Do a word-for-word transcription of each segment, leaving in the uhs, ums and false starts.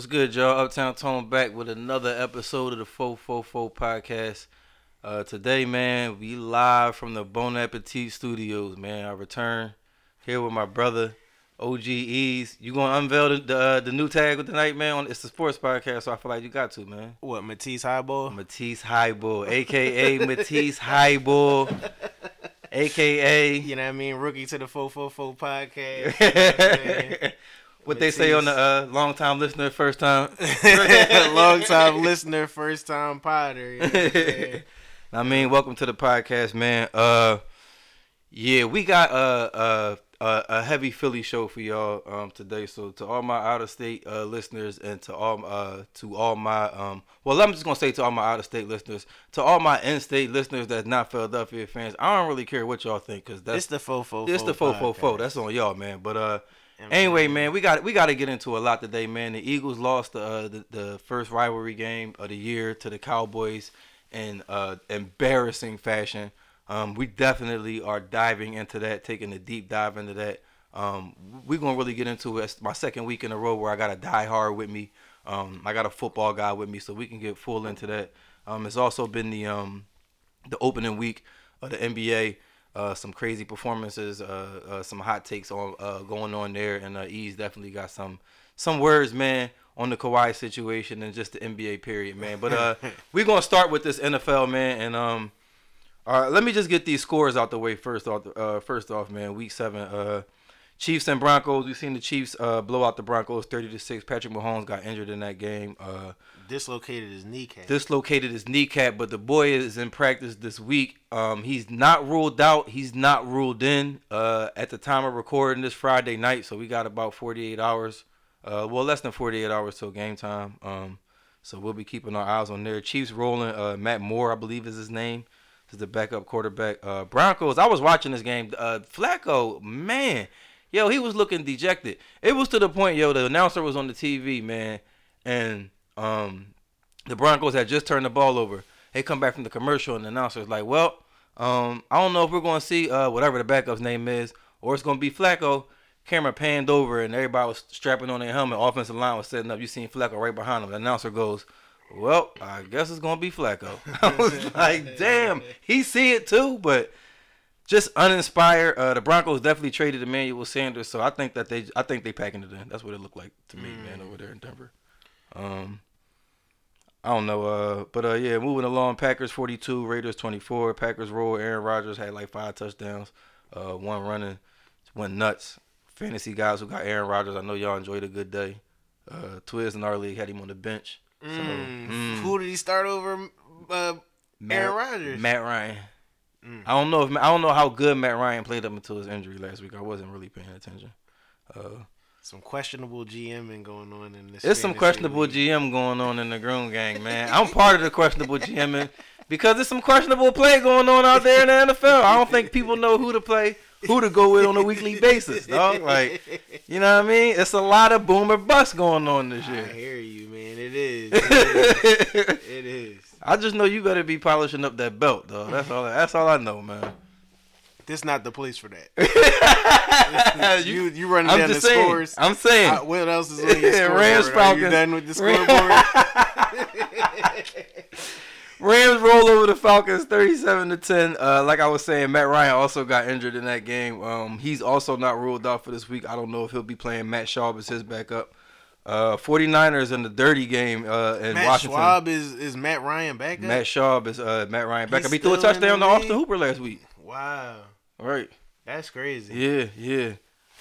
What's good, y'all? Uptown Tone back with another episode of the four four four podcast. Uh, today, man, we live from the Bon Appetit studios, man. I return here with my brother, O G E's. You going to unveil the the, uh, the new tag of the night, man? It's the sports podcast, so I feel like you got to, man. What, Matisse Highball? Matisse Highball, a k a. Matisse Highball. A K A, you know what I mean, rookie to the four four four podcast. You know what, what they say on the uh, long time listener, first time, long time listener, first time podder. You know I mean, welcome to the podcast, man. Uh, yeah, we got a a, a, a heavy Philly show for y'all um, today. So to all my out of state uh, listeners, and to all uh, to all my um, well, I'm just gonna say to all my out of state listeners, to all my in state listeners that's not Philadelphia fans, I don't really care what y'all think, cause that's it's the four four four. It's the four four four. That's on y'all, man. But uh. Anyway, man, we got we got to get into a lot today, man. The Eagles lost the, uh, the the first rivalry game of the year to the Cowboys in uh, embarrassing fashion. Um, we definitely are diving into that, taking a deep dive into that. Um, we're gonna really get into it. It's my second week in a row where I got a diehard with me. Um, I got a football guy with me, so we can get full into that. Um, it's also been the um, the opening week of the N B A. Uh, some crazy performances, uh, uh, some hot takes on uh, going on there, and uh, E's definitely got some some words, man, on the Kawhi situation and just the N B A period, man. But uh, we're gonna start with this N F L, man, and um, all right, let me just get these scores out the way first off. Uh, first off, man, Week Seven, uh, Chiefs and Broncos. We've seen the Chiefs uh, blow out the Broncos, thirty to six. Patrick Mahomes got injured in that game. Uh, dislocated his kneecap. Dislocated his kneecap, but the boy is in practice this week. Um, he's not ruled out. He's not ruled in. Uh, at the time of recording this Friday night, so we got about forty-eight hours. Uh, well, less than forty-eight hours till game time. Um, so we'll be keeping our eyes on there. Chiefs rolling. Uh, Matt Moore, I believe, is his name, is the backup quarterback. Uh, Broncos. I was watching this game. Uh, Flacco, man, yo, he was looking dejected. It was to the point, yo, the announcer was on the T V, man, and Um, the Broncos had just turned the ball over. They come back from the commercial, and the announcer's like, well, um, I don't know if we're going to see uh, whatever the backup's name is, or it's going to be Flacco. Camera panned over, and everybody was strapping on their helmet. Offensive line was setting up. You seen Flacco right behind him. The announcer goes, well, I guess it's going to be Flacco. I was like, damn, he see it too, but just uninspired. Uh, the Broncos definitely traded Emmanuel Sanders, so I think that they I think they packing it in. That's what it looked like to me, mm. man, over there in Denver. Um, I don't know, uh, but uh, yeah, moving along. Packers forty-two, Raiders twenty-four. Packers roll. Aaron Rodgers had like five touchdowns, uh, one running, went nuts. Fantasy guys who got Aaron Rodgers, I know y'all enjoyed a good day. Uh, Twiz in our league had him on the bench. So, mm. Mm. Who did he start over? Uh, Matt, Aaron Rodgers. Matt Ryan. Mm. I don't know if I don't know how good Matt Ryan played up until his injury last week. I wasn't really paying attention. Uh, Some questionable GMing going on in this. It's some questionable league. G M going on in the Groom Gang, man. I'm part of the questionable GMing because there's some questionable play going on out there in the N F L. I don't think people know who to play, who to go with on a weekly basis, dog. Like, you know what I mean? It's a lot of boom or bust going on this year. I hear you, man. It is. It is. It is. I just know you better be polishing up that belt, dog. That's all. That's all I know, man. This not the place for that. you, you you running I'm down the saying, scores. I'm saying. I, what else is on your scoreboard? Are you done with the scoreboard? Rams roll over the Falcons, thirty-seven to ten. Uh, like I was saying, Matt Ryan also got injured in that game. Um, he's also not ruled out for this week. I don't know if he'll be playing. Matt Schaub is his backup. Uh, 49ers in the dirty game uh, in Matt Washington. Matt Schaub is, is Matt Ryan backup? Matt Schaub is uh, Matt Ryan backup. He threw a touchdown to Austin Hooper last week. Wow. Right. That's crazy. Yeah, yeah.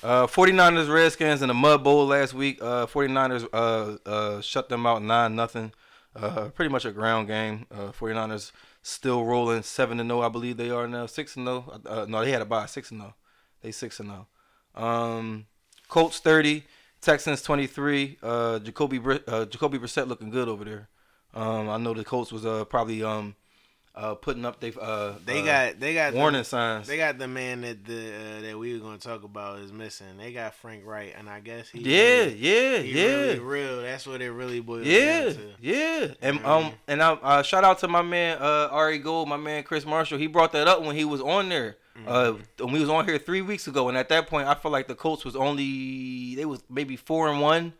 Uh, 49ers, Redskins in the Mud Bowl last week. Uh, 49ers uh, uh, shut them out nine nothing. Uh, pretty much a ground game. Uh, 49ers still rolling seven and oh, I believe they are now. six and oh. Uh, no, they had a bye. six and oh. They six and oh. Um, Colts thirty, Texans twenty-three. Uh, Jacoby uh, Jacoby Brissett looking good over there. Um, I know the Colts was uh, probably um, – Uh, putting up they uh they uh, got they got warning the, signs. They got the man that the uh, that we were gonna talk about is missing. They got Frank Wright, and I guess he yeah really, yeah he yeah really real. That's what it really boils yeah down to. yeah. And you know um I mean? and I uh, shout out to my man uh Ari Gold, my man Chris Marshall. He brought that up when he was on there. Mm-hmm. Uh, when we was on here three weeks ago, and at that point I felt like the Colts was only they was maybe four and one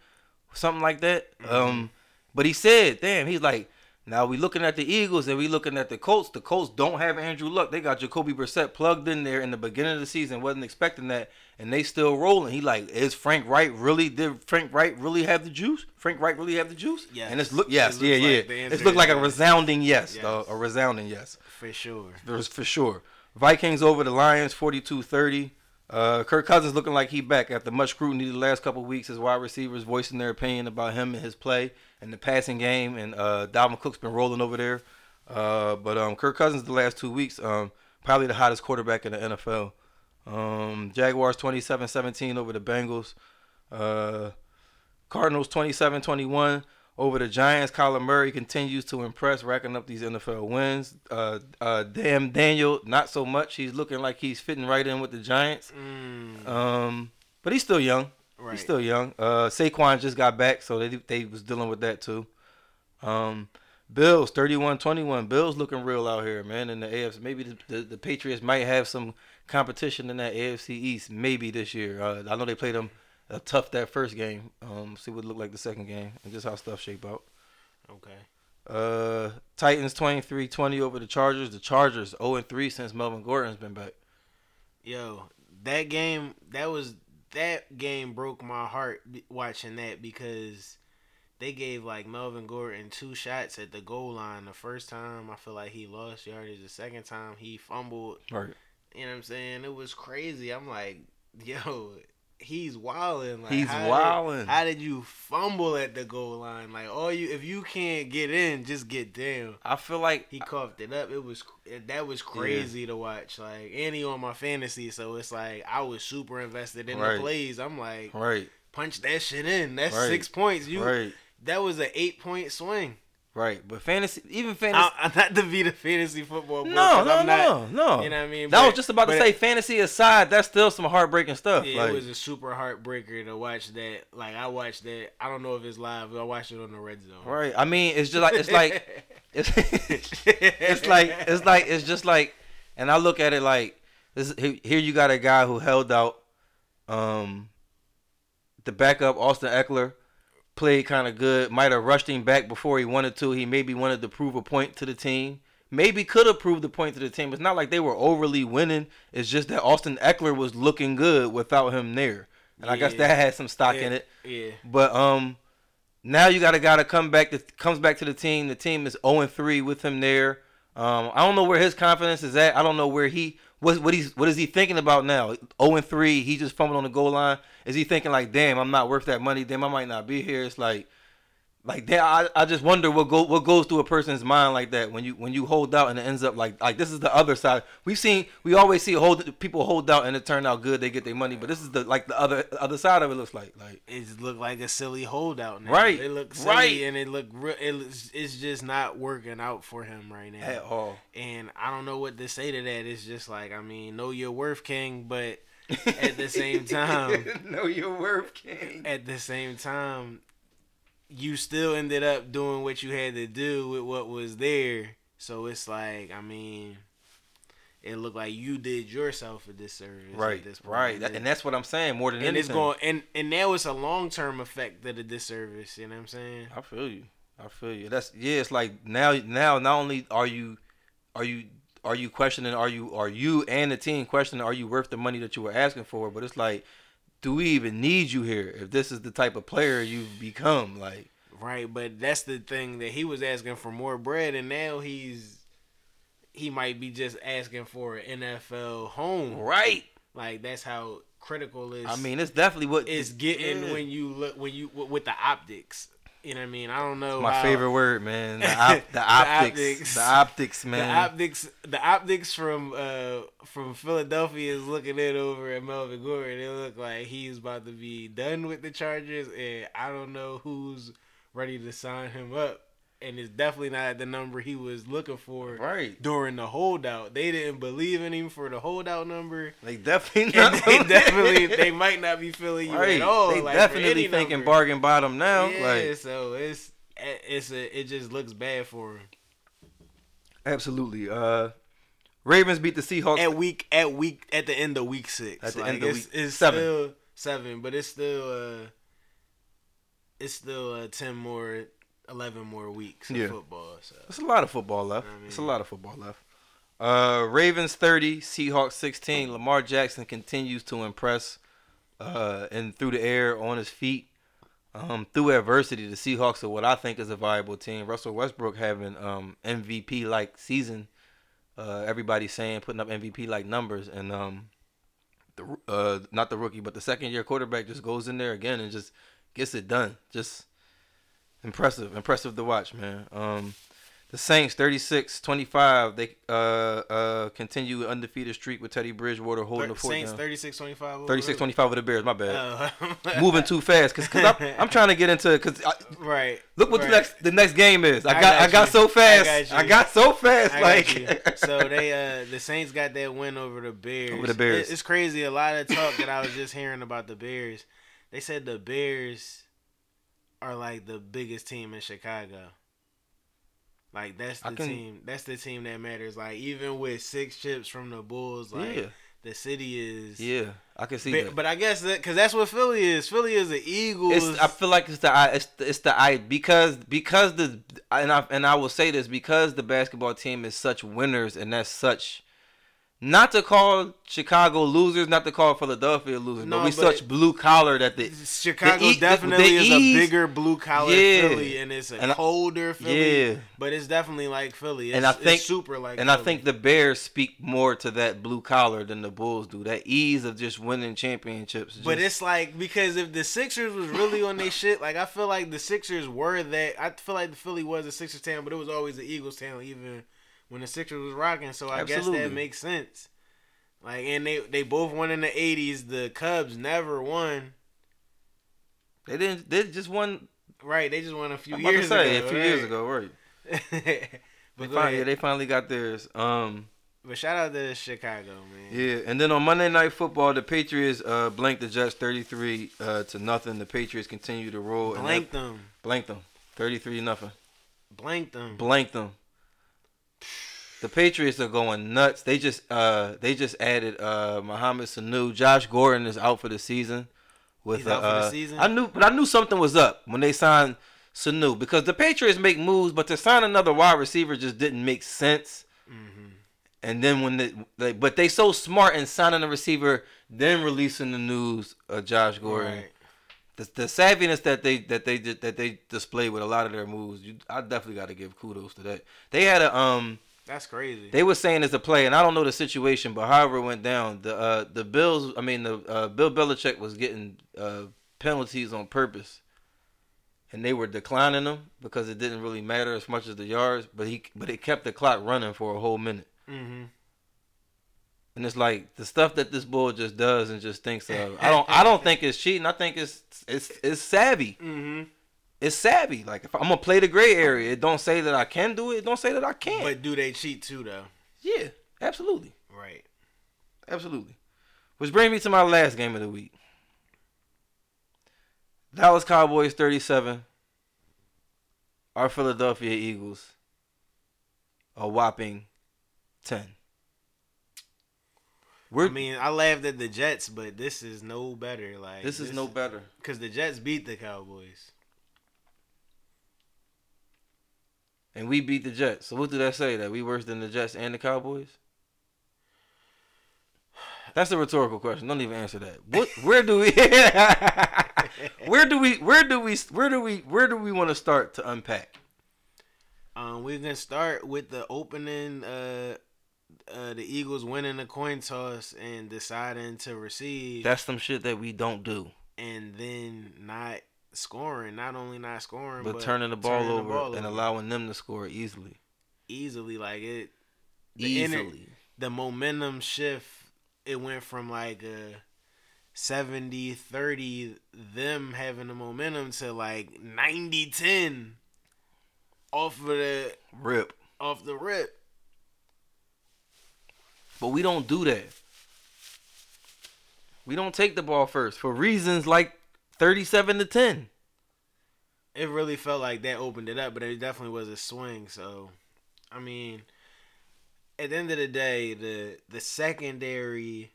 something like that. Mm-hmm. Um, but he said, damn, he's like, now we looking at the Eagles and we looking at the Colts. The Colts don't have Andrew Luck. They got Jacoby Brissett plugged in there in the beginning of the season. Wasn't expecting that, and they still rolling. He like, is Frank Wright really? Did Frank Wright really have the juice? Frank Wright really have the juice? Yeah. And it's look, yes, it yeah, like yeah. It's looked like a resounding yes, yes. Though, a resounding yes. For sure. There's for sure. Vikings over the Lions, forty-two thirty. Uh, Kirk Cousins looking like he back after much scrutiny the last couple of weeks. His wide receivers voicing their opinion about him and his play and the passing game. And uh, Dalvin Cook's been rolling over there. Uh, but um, Kirk Cousins the last two weeks, um, probably the hottest quarterback in the N F L. Um, Jaguars twenty-seven seventeen over the Bengals. Uh, Cardinals twenty-seven twenty-one over the Giants. Kyler Murray continues to impress, racking up these N F L wins. Uh, uh, damn Daniel, not so much. He's looking like he's fitting right in with the Giants. Mm. Um, but he's still young. Right. He's still young. Uh, Saquon just got back, so they they was dealing with that too. Um, Bills, thirty-one twenty-one. Bills looking real out here, man, in the A F C. Maybe the, the, the Patriots might have some competition in that A F C East maybe this year. Uh, I know they played them Uh, tough that first game. Um, see what it looked like the second game and just how stuff shape out. Okay. Uh, Titans twenty-three twenty over the Chargers. The Chargers oh and three since Melvin Gordon's been back. Yo, that game that was that game broke my heart watching that because they gave like Melvin Gordon two shots at the goal line. The first time I feel like he lost yardage. The second time he fumbled. Right. You know what I'm saying? It was crazy. I'm like, yo. He's wilding. Like, he's how wilding. Did, how did you fumble at the goal line? Like, all you if you can't get in, just get down. I feel like he coughed it up. It was that was crazy yeah. to watch. Like, and he on my fantasy, so it's like I was super invested in right. the plays. I'm like, right, punch that shit in. That's right. six points. You right. that was an eight point swing. Right, but fantasy, even fantasy. I'm not the Vita fantasy football. Bro, no, no, I'm not, no, no. You know what I mean? But, I was just about to say, fantasy aside, that's still some heartbreaking stuff. Yeah, like, it was a super heartbreaker to watch that. Like, I watched that. I don't know if it's live, but I watched it on the Red Zone. Right. I mean, it's just like, it's like, it's, it's like, it's like, it's just like, and I look at it like, this, here you got a guy who held out um, the backup, Austin Eckler. Played kind of good. Might have rushed him back before he wanted to. He maybe wanted to prove a point to the team. Maybe could have proved the point to the team. It's not like they were overly winning. It's just that Austin Eckler was looking good without him there. And yeah. I guess that had some stock yeah. in it. Yeah. But um, now you got a guy to come back that comes back to the team. The team is oh and three with him there. Um, I don't know where his confidence is at. I don't know where he what what he's what is he thinking about now? oh and three, he just fumbled on the goal line. Is he thinking like, damn, I'm not worth that money, damn, I might not be here? It's like like damn, I, I just wonder what go what goes through a person's mind like that when you when you hold out and it ends up like like this is the other side. We've seen we always see hold people hold out and it turned out good, they get their money, but this is the like the other other side of it looks like like it looked like a silly holdout now. Right. It looks silly right. and it look re- it, it's just not working out for him right now. At all. And I don't know what to say to that. It's just like, I mean, know your worth, King, but at the same time know your worth, King. At the same time you still ended up doing what you had to do with what was there. So it's like, I mean, it looked like you did yourself a disservice right, at this point. Right, right. And that's what I'm saying more than and anything. It's going, and, and now it's a long-term effect of the disservice. You know what I'm saying? I feel you. I feel you. That's yeah, it's like now now not only are you are you are you questioning, are you are you and the team questioning, are you worth the money that you were asking for? But it's like, do we even need you here if this is the type of player you've become? Like, right, but that's the thing that he was asking for more bread, and now he's he might be just asking for an N F L home. Right, like that's how critical it's. I mean, it's definitely what it's getting yeah. when you look when you with the optics. You know what I mean? I don't know. It's my how, favorite word, man. The, op, the, optics, the optics. The optics, man. The optics. The optics from uh from Philadelphia is looking in over at Melvin Gordon. It looked like he's about to be done with the Chargers, and I don't know who's ready to sign him up. And it's definitely not the number he was looking for right. during the holdout. They didn't believe in him for the holdout number. They definitely not. They definitely they might not be feeling right. you at all. They like, definitely thinking number. Bargain bottom now. Yeah, like, so it's it's a, it just looks bad for him. Absolutely. Uh, Ravens beat the Seahawks at week at week at the end of week six. At the like, end of it's, week it's seven. Still seven, but it's still. Uh, it's still uh, ten more, eleven more weeks of yeah. football. So it's a lot of football left. You know what I mean? It's a lot of football left. Uh, Ravens thirty, Seahawks sixteen. Lamar Jackson continues to impress, uh, and through the air, on his feet. Um, through adversity, the Seahawks are what I think is a viable team. Russell Westbrook having um M V P like season. Uh, everybody's saying putting up M V P like numbers, and um, the uh not the rookie but the second year quarterback just goes in there again and just gets it done. Just impressive, impressive to watch, man. Um, the Saints thirty-six twenty-five. They uh uh continue undefeated streak with Teddy Bridgewater holding the fort down. Saints thirty-six twenty-five. thirty-six twenty-five with the Bears. My bad. Oh. Moving too fast because I'm, I'm trying to get into it. Cause I, right. Look what right. the next the next game is. I got I got, I got so fast. I got, I got so fast. I like got so they uh the Saints got that win over the Bears. Over the Bears. It, it's crazy. A lot of talk that I was just hearing about the Bears. They said the Bears are like the biggest team in Chicago. Like, that's the can, team. That's the team that matters. Like, even with six chips from the Bulls, like, yeah. the city is. Yeah, I can see but, that. But I guess that because that's what Philly is. Philly is the Eagles. It's, I feel like it's the it's the, it's the I because because the and I and I will say this because the basketball team is such winners and that's such. Not to call Chicago losers, not to call Philadelphia losers, no, but we such blue collar that the Chicago e- definitely is ease. a bigger blue collar yeah. Philly, and it's a and colder I, Philly. Yeah. But it's definitely like Philly. It's, and I think, it's super like and Philly. I think the Bears speak more to that blue collar than the Bulls do. That ease of just winning championships. Just... But it's like because if the Sixers was really on their shit, like I feel like the Sixers were that. I feel like the Philly was a Sixers town, but it was always the Eagles town, even. When the Sixers was rocking, so I Absolutely. guess that makes sense. Like, and they, they both won in the eighties. The Cubs never won. They didn't. They just won. Right, they just won a few I'm years about to say, ago. A few right? years ago, right? But they, finally, they finally got theirs. Um, but shout out to Chicago, man. Yeah, and then on Monday Night Football, the Patriots uh, blanked the Jets thirty-three uh, to nothing. The Patriots continue to roll. Blanked and them. Blanked them. Thirty-three nothing. Blanked them. Blanked them. The Patriots are going nuts. They just uh they just added uh Mohamed Sanu. Josh Gordon is out for the season. With He's uh, out for the season. I knew, but I knew something was up when they signed Sanu because the Patriots make moves, but to sign another wide receiver just didn't make sense. Mm-hmm. And then when they, they but they so smart in signing a receiver, then releasing the news of Josh Gordon. Right. The, the savviness that they that they that they displayed with a lot of their moves, you, I definitely got to give kudos to that. They had a um. That's crazy. They were saying it's a play, and I don't know the situation, but however it went down, the uh, the Bills, I mean, the uh, Bill Belichick was getting uh, penalties on purpose, and they were declining them because it didn't really matter as much as the yards, but he but it kept the clock running for a whole minute. Mm-hmm. And it's like the stuff that this bull just does and just thinks of. I don't I don't think it's cheating. I think it's it's it's savvy. Mm-hmm. It's savvy. Like, if I'm going to play the gray area, it don't say that I can do it. It don't say that I can't. But do they cheat too, though? Yeah, absolutely. Right. Absolutely. Which brings me to my last game of the week. Dallas Cowboys thirty-seven. Our Philadelphia Eagles. A whopping ten. We're, I mean, I laughed at the Jets, but this is no better. Like This is this, no better. Because the Jets beat the Cowboys. And we beat the Jets. So what did that say? That we worse than the Jets and the Cowboys? That's a rhetorical question. Don't even answer that. What? Where do we? where do we? Where do we? Where do we? Where do we want to start to unpack? Um, we're gonna start with the opening. Uh, uh, the Eagles winning the coin toss and deciding to receive. That's some shit that we don't do. And then not. Scoring, not only not scoring, but, but turning the ball turning over the ball and over. Allowing them to score easily. Easily, like it. The easily, inner, the momentum shift. It went from like a seventy thirty, them having the momentum, to like ninety ten off of the rip, off the rip. But we don't do that. We don't take the ball first for reasons like. thirty-seven to ten. It really felt like that opened it up, but it definitely was a swing. So, I mean, at the end of the day, the the secondary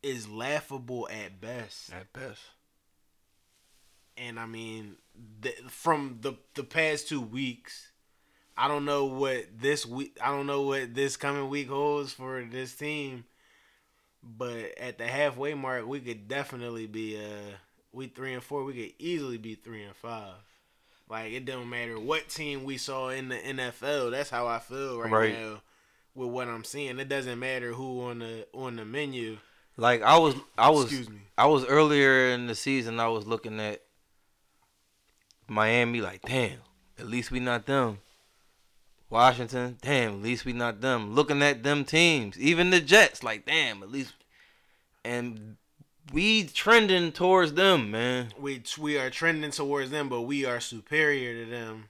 is laughable at best. At best. And, I mean, the, from the the past two weeks, I don't know what this week, I don't know what this coming week holds for this team. But at the halfway mark, we could definitely be uh, we three and four. We could easily be three and five. Like, it don't matter what team we saw in the N F L. That's how I feel right, right. now with what I'm seeing. It doesn't matter who on the on the menu. Like, I was, I was, Excuse me. I was earlier in the season. I was looking at Miami. Like, damn, at least we not them. Washington, damn, at least we not them. Looking at them teams, even the Jets, like, damn, at least, and we trending towards them, man. We we are trending towards them, but we are superior to them.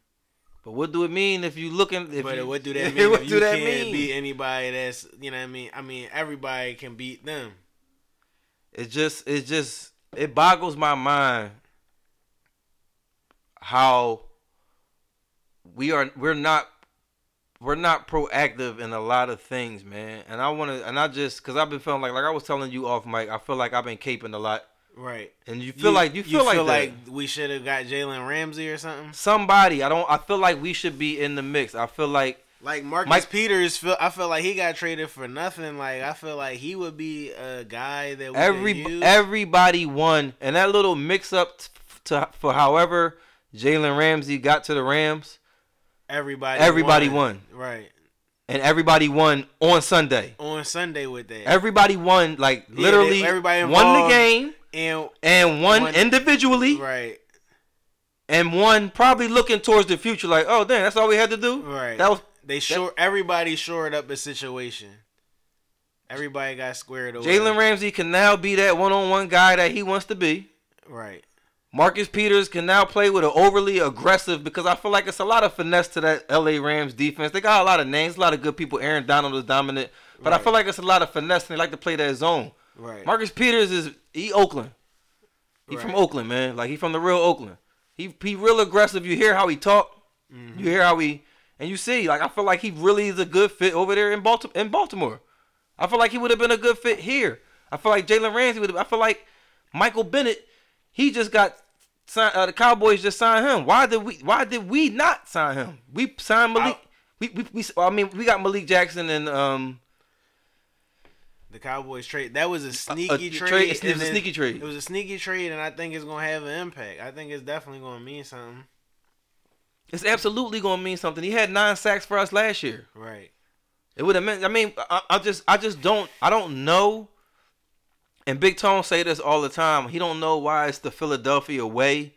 But what do it mean if you looking? If but you, what do that mean? What if do you that can't mean? Beat anybody that's, you know what I mean? I mean, everybody can beat them. It just, it just, it boggles my mind how we are. We're not. We're not proactive in a lot of things, man. And I want to, and I just, because I've been feeling like, like I was telling you off mic, I feel like I've been caping a lot. Right. And you feel you, like, you feel, you like, feel like we should have got Jalen Ramsey or something? Somebody. I don't, I feel like we should be in the mix. I feel like. Like Marcus Mike, Peters, feel, I feel like he got traded for nothing. Like, I feel like he would be a guy that we every, could use. Everybody won. And that little mix up to, for however Jalen Ramsey got to the Rams. Everybody, everybody won. won, right? And everybody won on Sunday. On Sunday with that, everybody won. Like, yeah, literally, they, everybody won the game and and won, won individually, right? And won probably looking towards the future, like, oh, dang, that's all we had to do, right? That was they sure everybody shored up the situation. Everybody got squared away. Jalen Ramsey can now be that one-on-one guy that he wants to be, right? Marcus Peters can now play with an overly aggressive, because I feel like it's a lot of finesse to that L A Rams defense. They got a lot of names, a lot of good people. Aaron Donald is dominant. But right. I feel like it's a lot of finesse, and they like to play that zone. Right. Marcus Peters is he Oakland. He right. from Oakland, man. Like, he from the real Oakland. He he real aggressive. You hear how he talk. Mm-hmm. You hear how he – and you see. Like, I feel like he really is a good fit over there in Baltimore. In Baltimore. I feel like he would have been a good fit here. I feel like Jalen Ramsey would have – I feel like Michael Bennett, he just got – Sign, uh, the Cowboys just signed him. Why did we? Why did we not sign him? We signed Malik. I, we, we we I mean, we got Malik Jackson and um. The Cowboys trade that was a sneaky a, a trade. trade. It was a sneaky trade. It was a sneaky trade, and I think it's gonna have an impact. I think it's definitely gonna mean something. It's absolutely gonna mean something. He had nine sacks for us last year. Right. It would have meant. I mean, I, I just, I just don't, I don't know. And Big Tone say this all the time. He don't know why it's the Philadelphia way.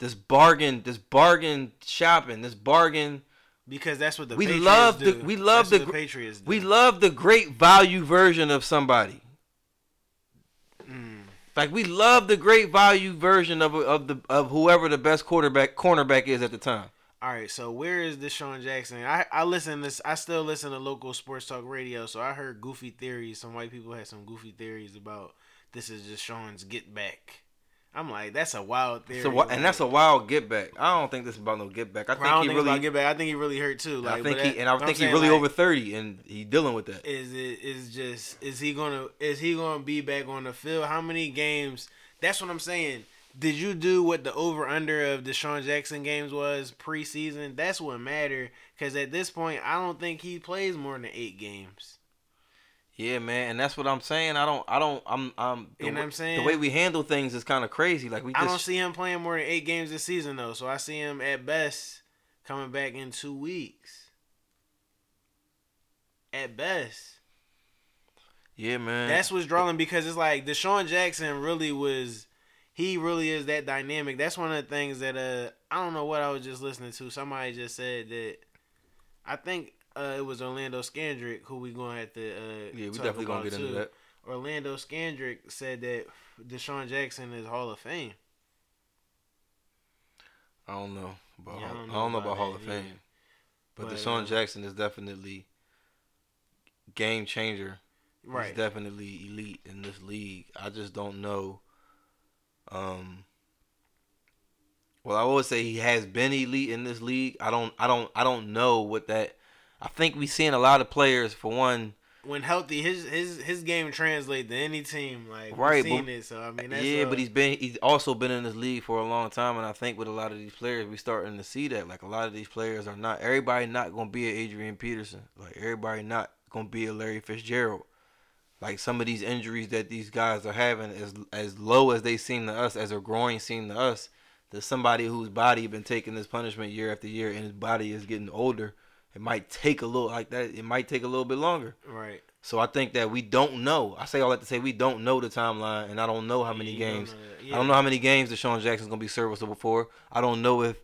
This bargain, this bargain shopping, this bargain. Because that's what the we Patriots love do. The, we love the, the Patriots do. We love the great value version of somebody. Mm. Like, we love the great value version of of the of whoever the best quarterback cornerback is at the time. All right, so where is DeSean Jackson? I, I listen this. I still listen to local sports talk radio, so I heard goofy theories. Some white people had some goofy theories about this is DeSean's get back. I'm like, that's a wild theory, so, and that's a wild get back. I don't think this is about no get back. I think I don't he think really it's about get back. I think he really hurt too. Like, I think that, he and I think saying, he really like, over thirty, and he dealing with that. Is it is just is he gonna is he gonna be back on the field? How many games? That's what I'm saying. Did you do what the over-under of DeSean Jackson games was preseason? That's what mattered, because at this point, I don't think he plays more than eight games. Yeah, man, and that's what I'm saying. I don't, I don't, I'm, I'm. You know what I'm saying? The way we handle things is kind of crazy. Like we, just, I don't see him playing more than eight games this season though. So I see him at best coming back in two weeks. At best. Yeah, man. That's what's drawing, because it's like DeSean Jackson really was. He really is that dynamic. That's one of the things that uh I don't know what I was just listening to. Somebody just said that I think uh, it was Orlando Scandrick who we gonna have to uh yeah we talk definitely about gonna get too. into that. Orlando Scandrick said that DeSean Jackson is Hall of Fame. I don't know about yeah, I don't know, I don't know about, about Hall that, of Fame, yeah. but, but DeSean uh, Jackson is definitely game changer. Right, he's definitely elite in this league. I just don't know. Um. Well, I would say he has been elite in this league. I don't. I don't. I don't know what that. I think we're seeing a lot of players. For one, when healthy, his his his game translates to any team. Like, right, we've seen but, it. So I mean, that's yeah. Up. But he's been he's also been in this league for a long time, and I think with a lot of these players, we starting to see that. Like, a lot of these players are not everybody not gonna be an Adrian Peterson. Like, everybody not gonna be a Larry Fitzgerald. Like, some of these injuries that these guys are having, as as low as they seem to us, as their groin seem to us, there's somebody whose body been taking this punishment year after year, and his body is getting older. It might take a little like that. It might take a little bit longer. Right. So I think that we don't know. I say all that to say we don't know the timeline, and I don't know how many yeah, games. Yeah. I don't know how many games DeSean Jackson's gonna be serviceable for. I don't know if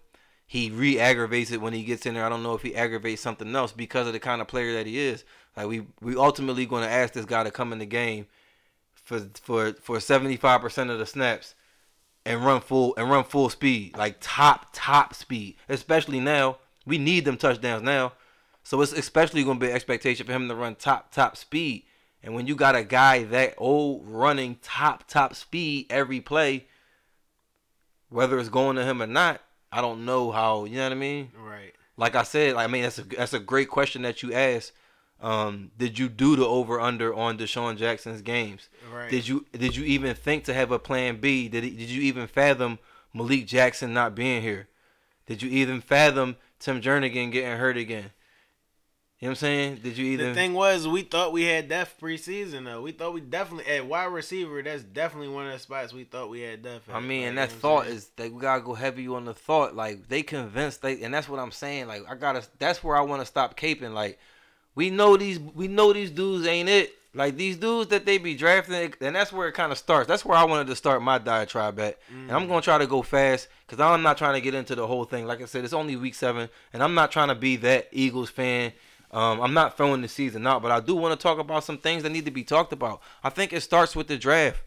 he re-aggravates it when he gets in there. I don't know if he aggravates something else because of the kind of player that he is. Like, we we ultimately going to ask this guy to come in the game for for for seventy-five percent of the snaps and run full and run full speed, like top top speed. Especially now, we need them touchdowns now. So it's especially going to be an expectation for him to run top top speed. And when you got a guy that old running top top speed every play, whether it's going to him or not, I don't know how, you know what I mean? Right. Like I said, I mean, that's a, that's a great question that you asked. Um, did you do the over-under on DeSean Jackson's games? Right. Did you did you even think to have a plan B? Did it, did you even fathom Malik Jackson not being here? Did you even fathom Tim Jernigan getting hurt again? You know what I'm saying? Did you even... The thing was, we thought we had depth preseason, though. We thought we definitely... At wide receiver, that's definitely one of the spots we thought we had depth at. I mean, like, and that thought is... They, we got to go heavy on the thought. Like, they convinced... they, and that's what I'm saying. Like, I got to... That's where I want to stop caping. Like, we know these we know these dudes ain't it. Like, these dudes that they be drafting... And that's where it kind of starts. That's where I wanted to start my diatribe at. Mm. And I'm going to try to go fast because I'm not trying to get into the whole thing. Like I said, it's only week seven. And I'm not trying to be that Eagles fan... Um, I'm not throwing the season out, but I do want to talk about some things that need to be talked about. I think it starts with the draft.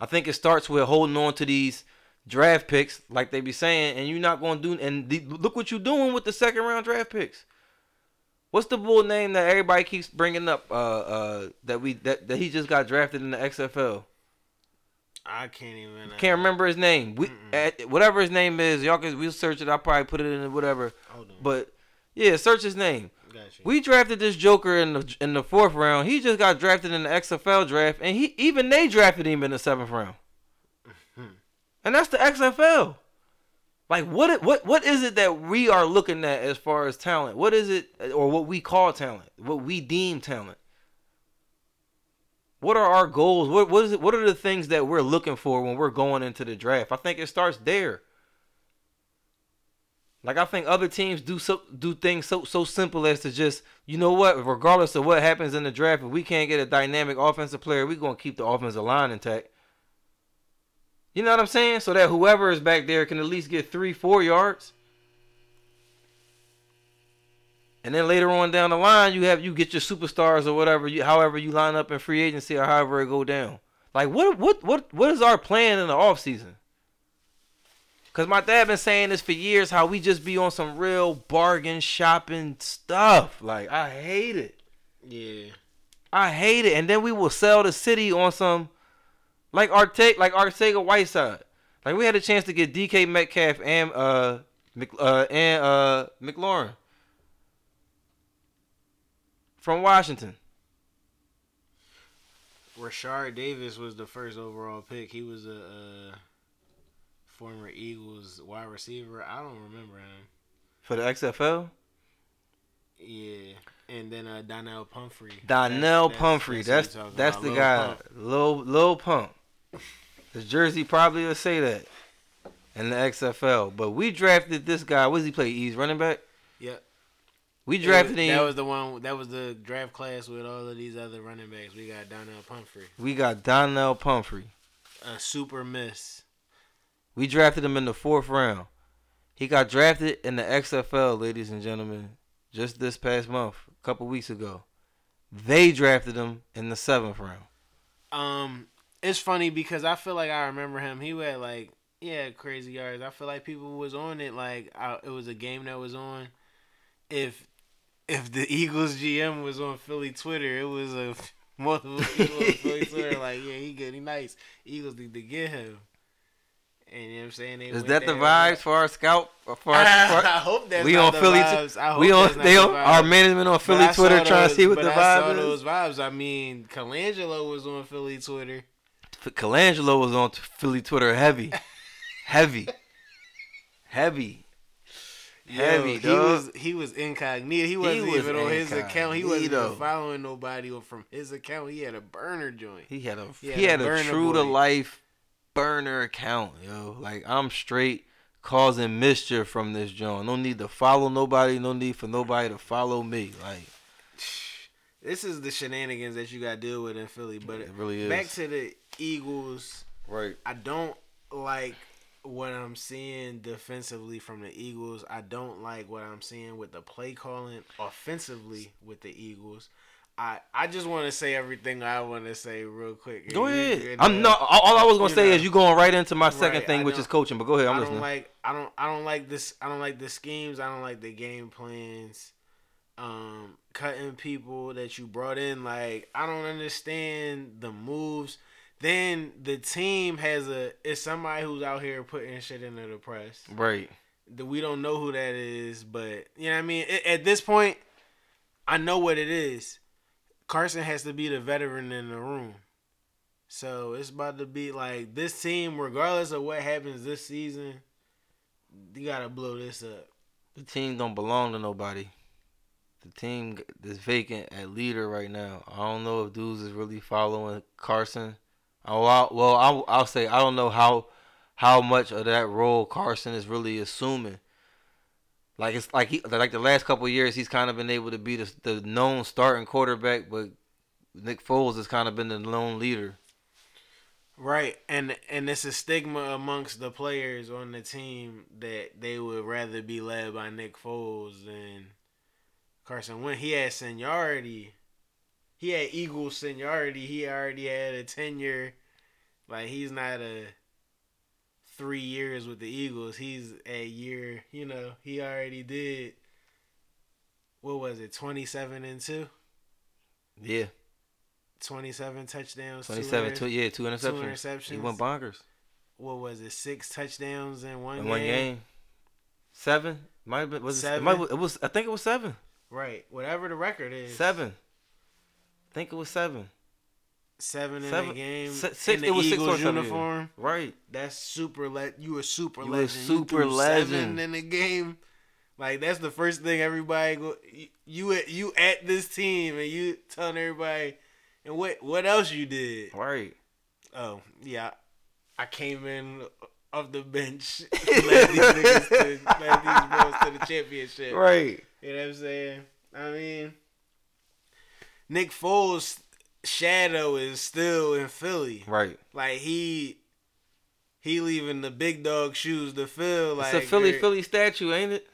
I think it starts with holding on to these draft picks, like they be saying, and you're not going to do. And the, look what you're doing with the second round draft picks. What's the bull name that everybody keeps bringing up? Uh, uh, that we that, that he just got drafted in the X F L. I can't even. Can't remember his name. We at, whatever his name is, y'all can we'll search it. I'll probably put it in whatever. Hold on. But yeah, search his name. We drafted this joker in the in the fourth round. He just got drafted in the X F L draft, and he even they drafted him in the seventh round. And that's the X F L. Like, what what what is it that we are looking at as far as talent? What is it, or what we call talent? What we deem talent? What are our goals? What what is it? What are the things that we're looking for when we're going into the draft? I think it starts there. Like, I think other teams do so, do things so so simple as to just, you know what, regardless of what happens in the draft, if we can't get a dynamic offensive player, we're going to keep the offensive line intact. You know what I'm saying? So that whoever is back there can at least get three, four yards. And then later on down the line, you have you get your superstars or whatever, you, however you line up in free agency or however it go down. Like, what what what what is our plan in the offseason? Because my dad been saying this for years, how we just be on some real bargain shopping stuff. Like, I hate it. Yeah. I hate it. And then we will sell the city on some, like Arte- like Arcega Whiteside. Like, we had a chance to get D K Metcalf and uh, Mc- uh and uh McLaurin from Washington. Rashard Davis was the first overall pick. He was a... Uh... former Eagles wide receiver. I don't remember him. For the X F L? Yeah. And then uh, Donnell Pumphrey. Donnell that's, Pumphrey. That's that's, that's the Lil guy. Pump. Lil, Lil Pump. The jersey probably would say that in the X F L. But we drafted this guy. What does he play? He's running back? Yep. We drafted was, him. That was the one. That was the draft class with all of these other running backs. We got Donnell Pumphrey. We got Donnell Pumphrey. A super miss. We drafted him in the fourth round. He got drafted in the X F L, ladies and gentlemen, just this past month, a couple weeks ago. They drafted him in the seventh round. Um, it's funny because I feel like I remember him. He had like, yeah, crazy yards. I feel like people was on it like I, it was a game that was on. If if the Eagles G M was on Philly Twitter, it was a multiple people on Philly Twitter like, yeah, he good, he nice. Eagles need to get him. And you know what I'm saying? They Is that the vibes for our scout? For our, for I hope that's we not on the Philly vibes. T- I hope we on, they on, our management on Philly Twitter those, trying to see what the I vibe is. But those vibes. I mean, Colangelo was on Philly Twitter. Colangelo was on Philly Twitter heavy. Heavy. Heavy. Heavy, Yo, he was he was incognito. He wasn't he was even on incognito. his account. He wasn't even following nobody from his account. He had a burner joint. He had a he had, he had a, a true to life burner account, yo. Like, I'm straight causing mischief from this joint. No need to follow nobody. No need for nobody to follow me. Like, this is the shenanigans that you got to deal with in Philly. But it really is. Back to the Eagles. Right. I don't like what I'm seeing defensively from the Eagles. I don't like what I'm seeing with the play calling offensively with the Eagles. I, I just want to say everything I want to say real quick. Go ahead. You, you know, I'm not. All I was gonna say know, is you going right into my second right, thing, which is coaching. But go ahead. I'm I don't listening. Like. I don't. I don't like this. I don't like the schemes. I don't like the game plans. Um, cutting people that you brought in. Like, I don't understand the moves. Then the team has a it's somebody who's out here putting shit into the press. Right. We don't know who that is, but you know what I mean? At this point, I know what it is. Carson has to be the veteran in the room. So it's about to be like this team, regardless of what happens this season, you gotta blow this up. The team don't belong to nobody. The team is vacant at leader right now. I don't know if dudes is really following Carson. Oh, I, well, I'll, I'll say I don't know how how much of that role Carson is really assuming. Like it's like he like the last couple of years he's kind of been able to be the, the known starting quarterback, but Nick Foles has kind of been the lone leader. Right, and and it's a stigma amongst the players on the team that they would rather be led by Nick Foles than Carson Wentz. He had seniority. He had Eagles seniority. He already had a tenure. Like, he's not a three years with the Eagles. He's a year, you know, he already did, what was it, twenty-seven and two? Yeah. twenty-seven touchdowns. twenty-seven, two, yeah, two interceptions. two interceptions. He went bonkers. What was it, six touchdowns in one in game? In one game. Seven? Might have been, was seven? It, it, might, it was, I think it was seven. Right. Whatever the record is. Seven. I think it was seven. Seven in seven. a game. Se- six, in the it was Eagles six uniform. Years. Right. That's super. Le- you a super you legend. You a super you legend. Seven in a game. Like, that's the first thing everybody go. You at you at this team and you telling everybody. And what what else you did? Right. Oh yeah, I came in off the bench. Led these niggas to led these bros to the championship. Right. You know what I'm saying? I mean, Nick Foles' shadow is still in Philly. Right. Like, he he leaving the big dog shoes to fill. Like, it's a Philly, Philly statue, ain't it?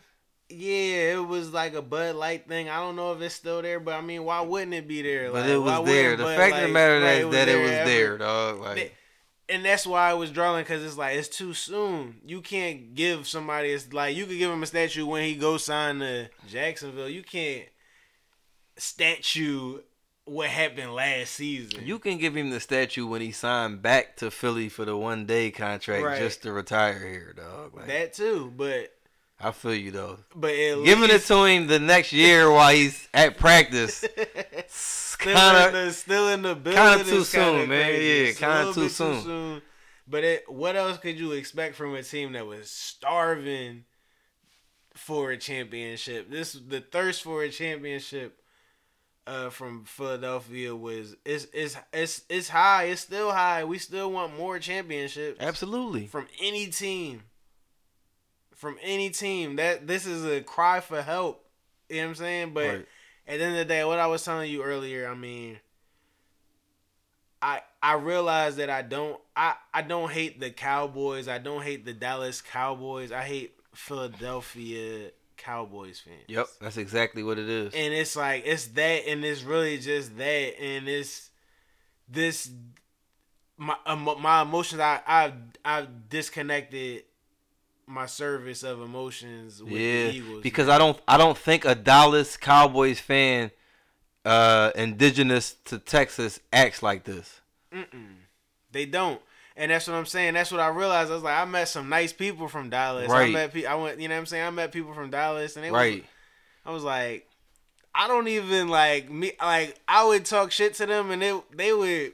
Yeah, it was like a Bud Light thing. I don't know if it's still there, but, I mean, why wouldn't it be there? But like, it was there. The fact of the matter is that it was there, dog. Like, and that's why I was drawing, because it's like, it's too soon. You can't give somebody, it's like, you could give him a statue when he go sign to Jacksonville. You can't statue what happened last season. You can give him the statue when he signed back to Philly for the one day contract, right, just to retire here, dog. Like, that too, but I feel you though. But giving least it to him the next year while he's at practice, still, kinda, in the, still in the building, kind of too soon, man. Crazy. Yeah, kind of too soon. too soon. But it, what else could you expect from a team that was starving for a championship? This the thirst for a championship. Uh, from Philadelphia was it's it's it's it's high. It's still high. We still want more championships. Absolutely. From any team. From any team. That this is a cry for help. You know what I'm saying? But right, at the end of the day, what I was telling you earlier, I mean, I I realize that I don't I, I don't hate the Cowboys. I don't hate the Dallas Cowboys. I hate Philadelphia Cowboys fans. Yep, that's exactly what it is. And it's like, it's that, and it's really just that, and it's this, my um, my emotions, I, I've, I've disconnected my service of emotions with yeah, the Eagles. Because man. I don't I don't think a Dallas Cowboys fan uh, indigenous to Texas acts like this. Mm-mm. They don't. And that's what I'm saying. That's what I realized. I was like, I met some nice people from Dallas. Right. I met pe- I went, you know what I'm saying? I met people from Dallas, and it right. was, I was like, I don't even like me. Like, I would talk shit to them, and they they would.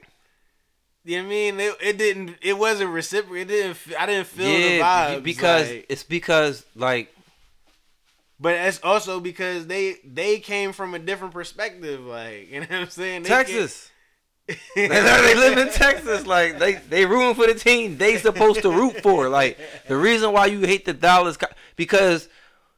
You know what I mean? It, it didn't. It wasn't reciprocal. It didn't. I didn't feel yeah, the vibes. Because like, it's because like. But it's also because they they came from a different perspective. Like, you know what I'm saying? They Texas. Came, they, they live in Texas. Like, they they rooting for the team they supposed to root for. Like, the reason why you hate the Dallas because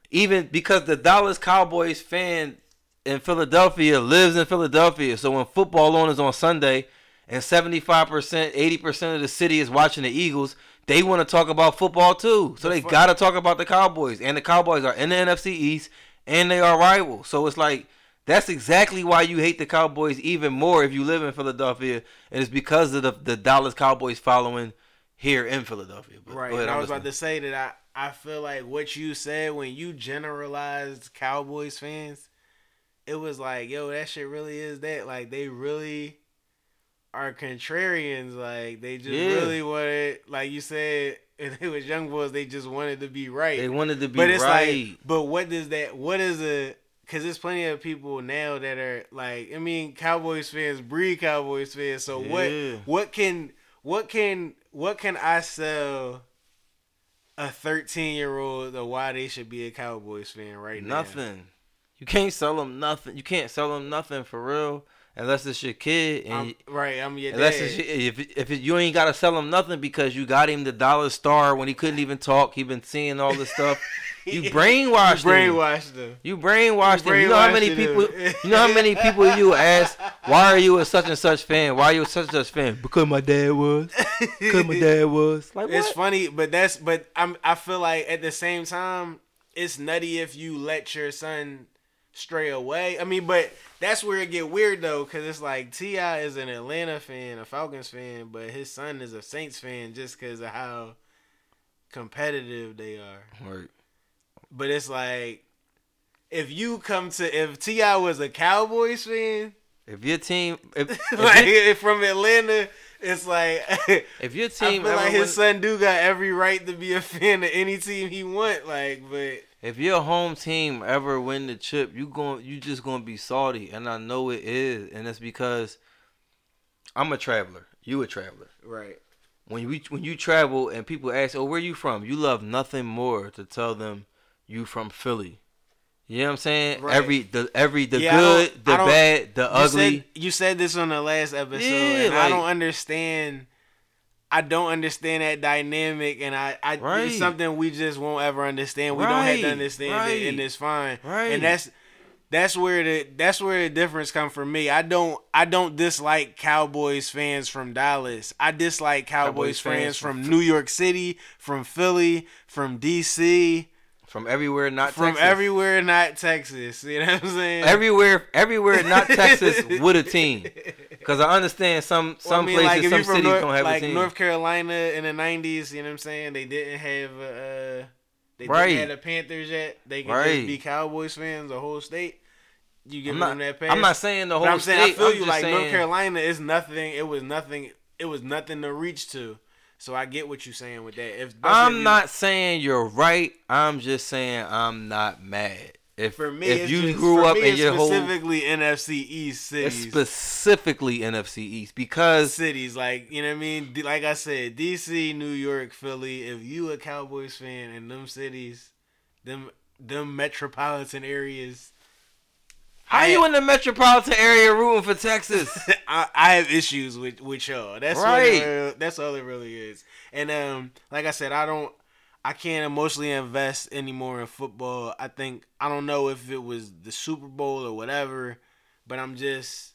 even because the Dallas Cowboys fan in Philadelphia lives in Philadelphia. So when football on is on Sunday and seventy-five percent, eighty percent of the city is watching the Eagles, they want to talk about football too. So they got to talk about the Cowboys, and the Cowboys are in the N F C East and they are rivals. So it's like, that's exactly why you hate the Cowboys even more if you live in Philadelphia, and it's because of the, the Dallas Cowboys following here in Philadelphia. But right, ahead, I was listening. About to say that I, I feel like what you said when you generalized Cowboys fans, it was like, yo, that shit really is that. Like, they really are contrarians. Like, they just yeah. really wanted, like you said, and they was young boys, they just wanted to be right. They wanted to be but it's right. Like, but what does that, what is a... Because there's plenty of people now that are like, I mean, Cowboys fans breed Cowboys fans. So yeah. what what can what can what can I sell a thirteen year old of why they should be a Cowboys fan right nothing. Now? Nothing. You can't sell them nothing. You can't sell them nothing for real unless it's your kid. And I'm, right, I'm your unless dad. It's your, if if it, you ain't gotta sell him nothing because you got him the dollar star when he couldn't even talk. He been seeing all this stuff. You brainwashed, you brainwashed them. them. You brainwashed them. You brainwashed them. You know how many people? You know how many people you ask, why are you a such and such fan? Why are you a such and such fan? Because my dad was. Because my dad was. Like, what? It's funny, but that's but I'm. I feel like at the same time, it's nutty if you let your son stray away. I mean, but that's where it get weird though, because it's like T I is an Atlanta fan, a Falcons fan, but his son is a Saints fan just because of how competitive they are. Right. But it's like, if you come to, if T I was a Cowboys fan, if your team, if, if like your, from Atlanta, it's like, if your team, I feel like his went, son do got every right to be a fan of any team he want. Like, but if your home team ever win the chip, you going, you just gonna be salty, and I know it is, and that's because I'm a traveler, you a traveler, right? When we when you travel and people ask, oh, where you from? You love nothing more to tell them. You from Philly. You know what I'm saying? Right. Every the every the yeah, good, the bad, the you ugly. Said, you said this on the last episode, yeah, and like, I don't understand I don't understand that dynamic, and I, I right. it's something we just won't ever understand. We right. don't have to understand right. it, and it's fine. Right. And that's that's where the that's where the difference comes from me. I don't I don't dislike Cowboys fans from Dallas. I dislike Cowboys, Cowboys fans, fans from, from New York City, from Philly, from D C, From everywhere not From Texas. From everywhere not Texas. You know what I'm saying? Everywhere everywhere not Texas with a team. Because I understand some, some well, I mean, places, like some cities North, don't have like a team. Like North Carolina in the nineties, you know what I'm saying? They didn't have uh, they right. didn't have the Panthers yet. They can right. just be Cowboys fans, the whole state. You give them that pass. I'm not saying the whole I'm state. Saying, I feel I'm you like saying, North Carolina is nothing. It was nothing. It was nothing to reach to. So I get what you're saying with that. If I'm not saying you're right. I'm just saying I'm not mad. If for me, if you just, grew up in your whole specifically N F C East cities, it's specifically N F C East because cities like you know what I mean. Like I said, D C, New York, Philly. If you a Cowboys fan in them cities, them them metropolitan areas. How I, you in the metropolitan area rooting for Texas? I, I have issues with, with y'all. That's right. What it, that's all it really is. And um, like I said, I don't, I can't emotionally invest anymore in football. I think I don't know if it was the Super Bowl or whatever, but I'm just,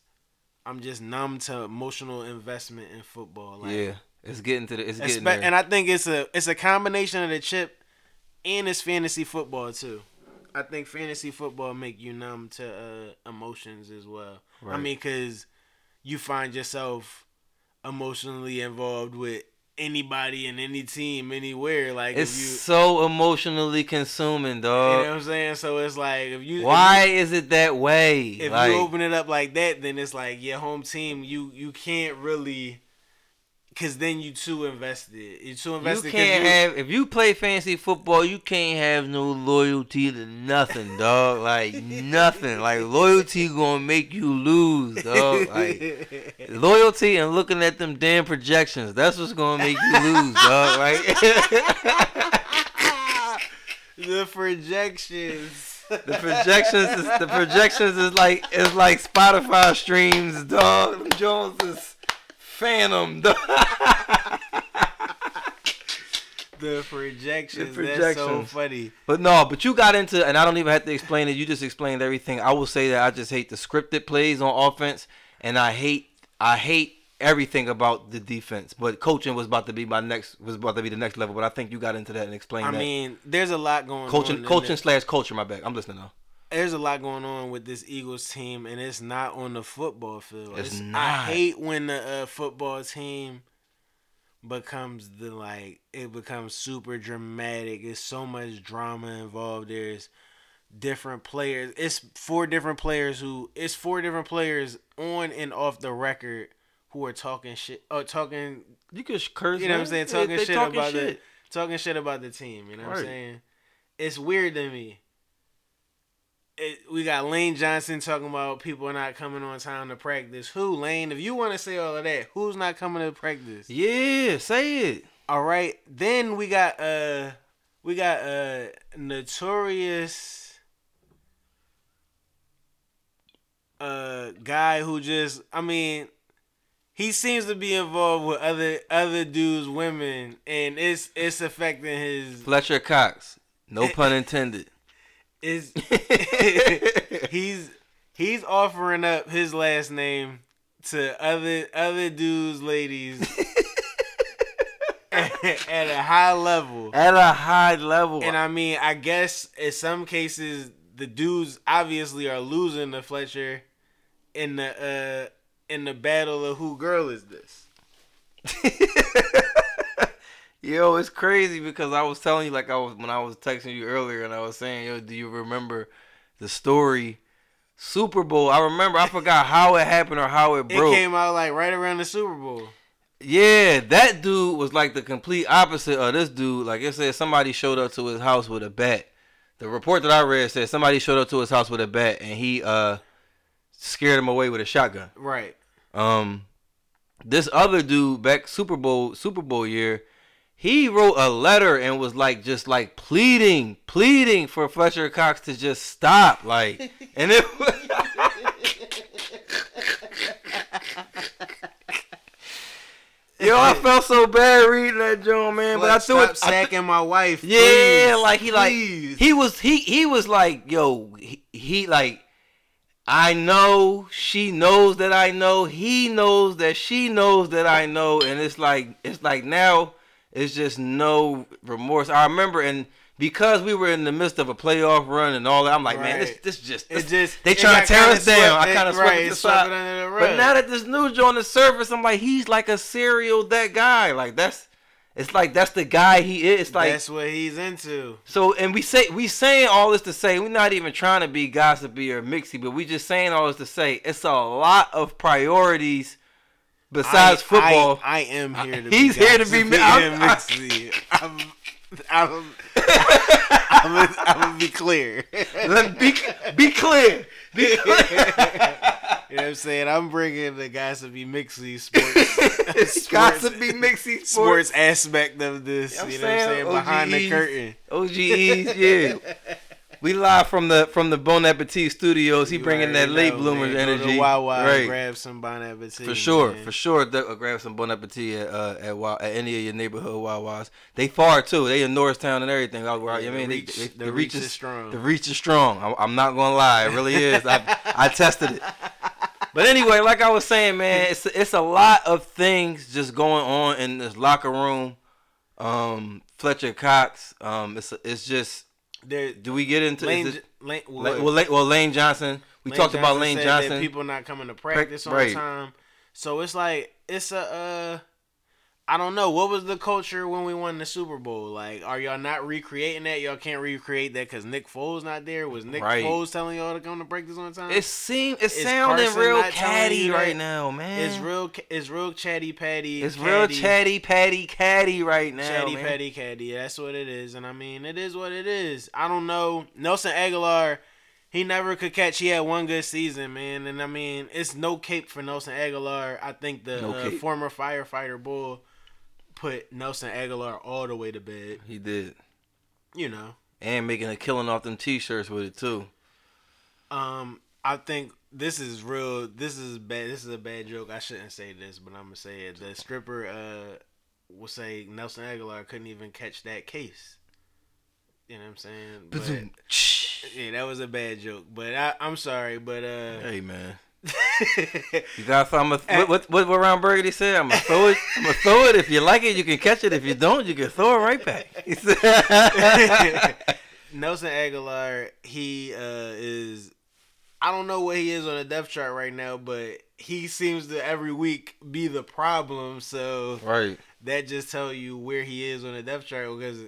I'm just numb to emotional investment in football. Like, yeah, it's getting to the, it's getting there. And I think it's a, it's a combination of the chip and it's fantasy football too. I think fantasy football make you numb to uh, emotions as well. Right. I mean, because you find yourself emotionally involved with anybody and any team anywhere. Like it's if you, so emotionally consuming, dog. You know what I'm saying? So it's like if you why if you, is it that way? If like, you open it up like that, then it's like your home team. You you can't really. Because then you too invested. You too invested. You can't you, have, if you play fantasy football, you can't have no loyalty to nothing, dog. Like, nothing. Like, loyalty going to make you lose, dog. Like, loyalty and looking at them damn projections, that's what's going to make you lose, dog. Like, the projections. The projections is, the projections is like, is like Spotify streams, dog. Jones is Phantom. The projections, the projections. That's so funny. But no, but you got into, and I don't even have to explain it. You just explained everything. I will say that I just hate the scripted plays on offense, and I hate, I hate everything about the defense. But coaching was about to be my next, was about to be the next level. But I think you got into that and explained. I that. mean, there's a lot going coaching, on. Coaching, coaching slash culture. My bad. I'm listening now. There's a lot going on with this Eagles team, and it's not on the football field. It's, it's not. I hate when the uh, football team becomes the, like, it becomes super dramatic. There's so much drama involved. There's different players. It's four different players who, it's four different players on and off the record who are talking shit. Oh, talking. You can curse. You know man. what I'm saying? Talking they, shit talking about shit. the talking shit about the team. You know right. what I'm saying? It's weird to me. It, we got Lane Johnson talking about people not coming on time to practice. Who, Lane? If you want to say all of that, who's not coming to practice? Yeah, say it. All right. Then we got uh we got uh notorious uh guy who just, I mean, he seems to be involved with other other dudes, women, and it's it's affecting his Fletcher Cox. No pun intended. Is he's he's offering up his last name to other other dudes, ladies at, at a high level. At a high level. And I mean, I guess in some cases the dudes obviously are losing to Fletcher in the uh, in the battle of who girl is this. Yo, it's crazy because I was telling you, like I was when I was texting you earlier, and I was saying, yo, do you remember the story? Super Bowl. I remember. I forgot how it happened or how it broke. It came out like right around the Super Bowl. Yeah, that dude was like the complete opposite of this dude. Like it said, somebody showed up to his house with a bat. The report that I read said somebody showed up to his house with a bat, and he uh scared him away with a shotgun. Right. Um, this other dude back Super Bowl Super Bowl year. He wrote a letter and was like, just like pleading, pleading for Fletcher Cox to just stop. Like, and it was, yo, I felt so bad reading that, John, man. But, but I threw stop it. Stop sacking th- my wife. Yeah, please, like he, like please. he was, he, he was like, yo, he, he like. I know she knows that I know. He knows that she knows that I know, and it's like, it's like now. It's just no remorse. I remember, and because we were in the midst of a playoff run and all that, I'm like, right. man, this this just, this, it just they trying to tear us down. It, I kind of swept this up. But now that this news on the surface, I'm like, he's like a serial that guy. Like that's, it's like that's the guy he is. It's like that's what he's into. So, and we say we saying all this to say we're not even trying to be gossipy or mixy, but we just saying all this to say it's a lot of priorities. Besides I, football, I, I am here to. He's be here to be. I'm, I'm, I'm, I'm, I'm, I'm, I'm gonna be clear. Let be be clear. Be clear. You know what I'm saying? I'm bringing the gossipy mixy sports, sports gossipy mixy sports. sports aspect of this. You know, you know what I'm saying? O G Es, behind the curtain. O G Es, yeah. We live from the from the Bon Appetit studios. He you bringing that know, late bloomer energy. Go to Wawa right. and grab some Bon Appetit. For sure, man. for sure. Grab some Bon Appetit at uh, at, at any of your neighborhood Wawas. They far too. They in Norristown and everything. I yeah, mean, the reach, they, they, the the reach is, is strong. The reach is strong. I'm, I'm not gonna lie, it really is. I I tested it. But anyway, like I was saying, man, it's it's a lot of things just going on in this locker room. Um, Fletcher Cox. Um, it's it's just. There, do we get into Lane, it, Lane, well, Lane, well Lane Johnson we Lane talked Johnson about Lane said Johnson that people not coming to practice on right. time, so it's like it's a uh, I don't know. What was the culture when we won the Super Bowl? Like, are y'all not recreating that? Y'all can't recreate that because Nick Foles not there? Was Nick right. Foles telling y'all to come to break this on time? It seems it sounding real catty right now, man. It's real. It's real chatty patty. It's catty. real chatty patty catty right now. Chatty man. patty catty. That's what it is. And I mean, it is what it is. I don't know. Nelson Aguilar, he never could catch. He had one good season, man. And I mean, it's no cape for Nelson Aguilar. I think the no uh, former firefighter bull put Nelson Aguilar all the way to bed. He did. You know. And making a killing off them t-shirts with it too. Um, I think this is real. This is bad. This is a bad joke. I shouldn't say this, but I'm going to say it. The stripper uh, will say Nelson Aguilar couldn't even catch that case. You know what I'm saying? But, yeah, that was a bad joke. But I, I'm sorry, but... Uh, hey, man. You got something? What what what, what Ron Burgundy said? I'm gonna throw it. I'm gonna throw it. If you like it, you can catch it. If you don't, you can throw it right back. Nelson Aguilar, he uh, is. I don't know what he is on the depth chart right now, but he seems to every week be the problem. So right, that just tells you where he is on the depth chart because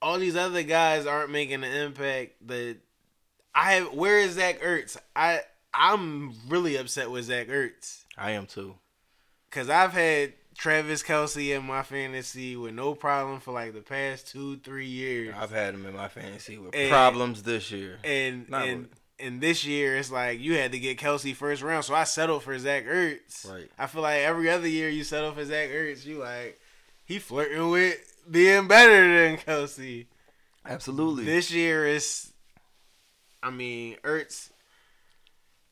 all these other guys aren't making the impact that. I have, where is Zach Ertz? I I'm really upset with Zach Ertz. I am too, cause I've had Travis Kelce in my fantasy with no problem for like the past two three years. I've had him in my fantasy with and, problems this year, and Not and really. and this year it's like you had to get Kelce first round, so I settled for Zach Ertz. Right. I feel like every other year you settle for Zach Ertz, you like he flirting with being better than Kelce. Absolutely. This year it's. I mean, Ertz,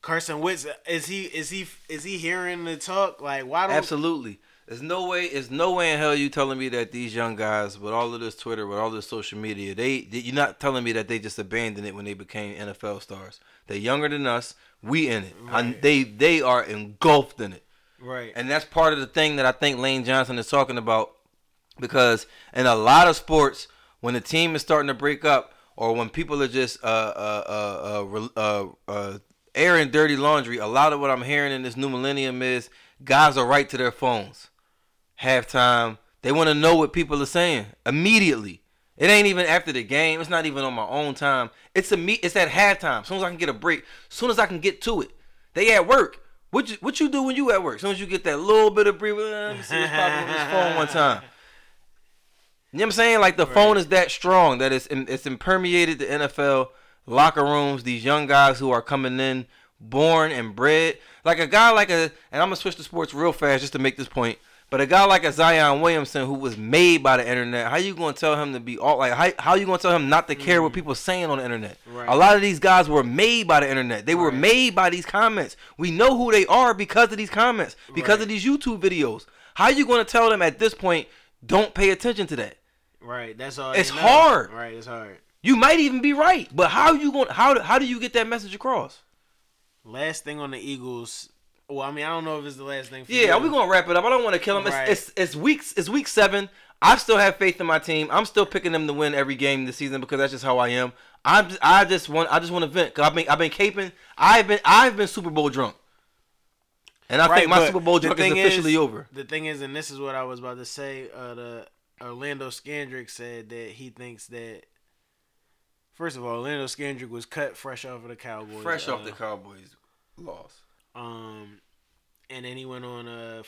Carson Wentz, is he is he is he hearing the talk? Like, why don't Absolutely. There's no way there's no way in hell you telling me that these young guys with all of this Twitter, with all this social media, they, they you're not telling me that they just abandoned it when they became N F L stars. They're younger than us. We in it. Right. I, they they are engulfed in it. Right. And that's part of the thing that I think Lane Johnson is talking about, because in a lot of sports, when the team is starting to break up, or when people are just uh, uh, uh, uh, uh, uh, airing dirty laundry, a lot of what I'm hearing in this new millennium is guys are right to their phones. Halftime, they want to know what people are saying immediately. It ain't even after the game. It's not even on my own time. It's a me. It's at halftime. As soon as I can get a break, as soon as I can get to it, they at work. What you, what you do when you at work? As soon as you get that little bit of breathe, let me see what's popping on this phone one time. You know what I'm saying? Like, the right. phone is that strong that it's it's impermeated the N F L locker rooms, these young guys who are coming in, born and bred. Like a guy like a, and I'm going to switch to sports real fast just to make this point, but a guy like a Zion Williamson who was made by the internet, how you going to tell him to be all, like, how, how you going to tell him not to care mm. what people are saying on the internet? Right. A lot of these guys were made by the internet. They were right. made by these comments. We know who they are because of these comments, because right. of these YouTube videos. How you going to tell them at this point, don't pay attention to that? Right, that's all. It's hard. Right, it's hard. You might even be right, but how you going? How how do you get that message across? Last thing on the Eagles. Well, I mean, I don't know if it's the last thing. For yeah, we're gonna wrap it up. I don't want to kill them. Right. It's, it's it's weeks. It's week seven. I still have faith in my team. I'm still picking them to win every game this season because that's just how I am. I I just want I just want to vent. Cause I've been I've been caping. I've been I've been Super Bowl drunk. And I right, think my Super Bowl drunk is officially is, over. The thing is, and this is what I was about to say. Uh, the Orlando Scandrick said that he thinks that, first of all, Orlando Scandrick was cut fresh off of the Cowboys. Fresh uh, off the Cowboys loss. Um, and then he went on a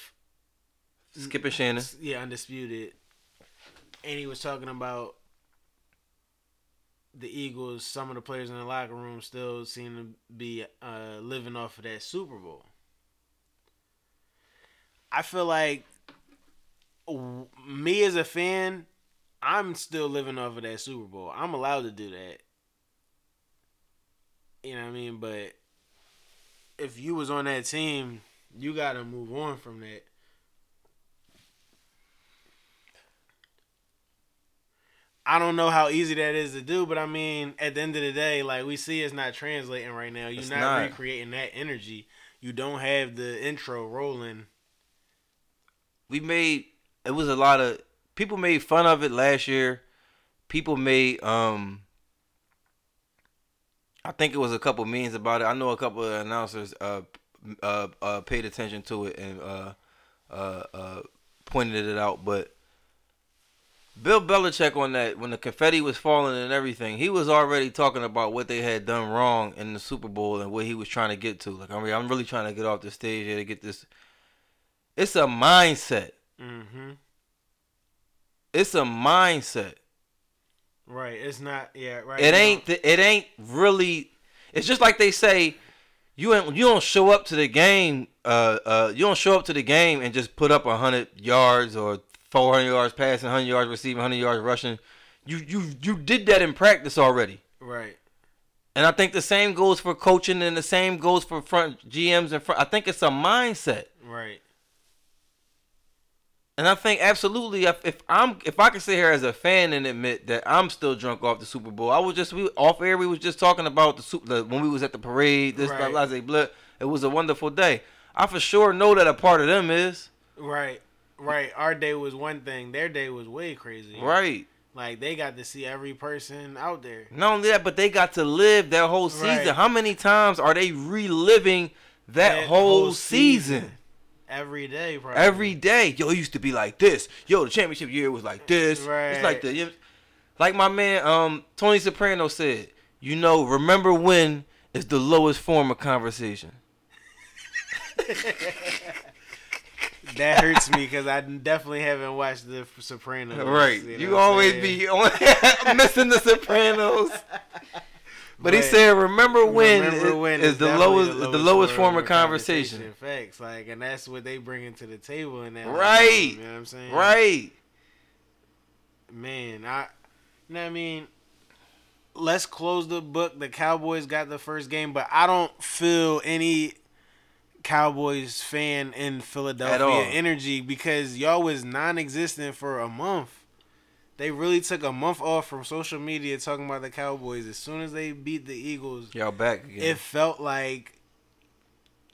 Skip and Shannon. Yeah, Undisputed. And he was talking about the Eagles. Some of the players in the locker room still seem to be uh, living off of that Super Bowl. I feel like me as a fan, I'm still living off of that Super Bowl. I'm allowed to do that. You know what I mean? But if you was on that team, you got to move on from that. I don't know how easy that is to do, but I mean, at the end of the day, like we see it's not translating right now. You're not, not recreating that energy. You don't have the intro rolling. We made, it was a lot of, people made fun of it last year. People made, um, I think it was a couple memes about it. I know a couple of announcers uh, uh, uh, paid attention to it and uh, uh, uh, pointed it out, but Bill Belichick on that, when the confetti was falling and everything, he was already talking about what they had done wrong in the Super Bowl and what he was trying to get to. Like, I mean, I'm really trying to get off the stage here to get this. It's a mindset. Mm-hmm. It's a mindset. Right. It's not. Yeah. Right. It ain't. Th- it ain't really. It's just like they say, you ain't. You don't show up to the game. Uh. Uh. You don't show up to the game and just put up a hundred yards or four hundred yards passing, hundred yards receiving, hundred yards rushing. You. You. You did that in practice already. Right. And I think the same goes for coaching, and the same goes for front G Ms and front. I think it's a mindset. Right. And I think absolutely, if, if I'm, if I can sit here as a fan and admit that I'm still drunk off the Super Bowl, I was just we off air. We was just talking about the, the when we was at the parade. This right. blah, blah, blah. It was a wonderful day. I for sure know that a part of them is right, right. Our day was one thing. Their day was way crazy. Right. Like they got to see every person out there. Not only that, but they got to live that whole season. Right. How many times are they reliving that, that whole, whole season? season. Every day, probably. Every day. Yo, it used to be like this. Yo, the championship year was like this. Right. It's like the, like my man um, Tony Soprano said, you know, remember when is the lowest form of conversation. That hurts me because I definitely haven't watched The Sopranos. Right. You, know you always saying? be on, missing The Sopranos. But, but he said, "Remember when, remember it, when is, is the lowest, the lowest, the lowest form of conversation. conversation." Facts, like, and that's what they bringing to the table in that. Right, album, you know what I'm saying? Right, man. I, you know what I mean, let's close the book. The Cowboys got the first game, but I don't feel any Cowboys fan in Philadelphia energy because y'all was non-existent for a month. They really took a month off from social media talking about the Cowboys. As soon as they beat the Eagles, y'all back again. It felt like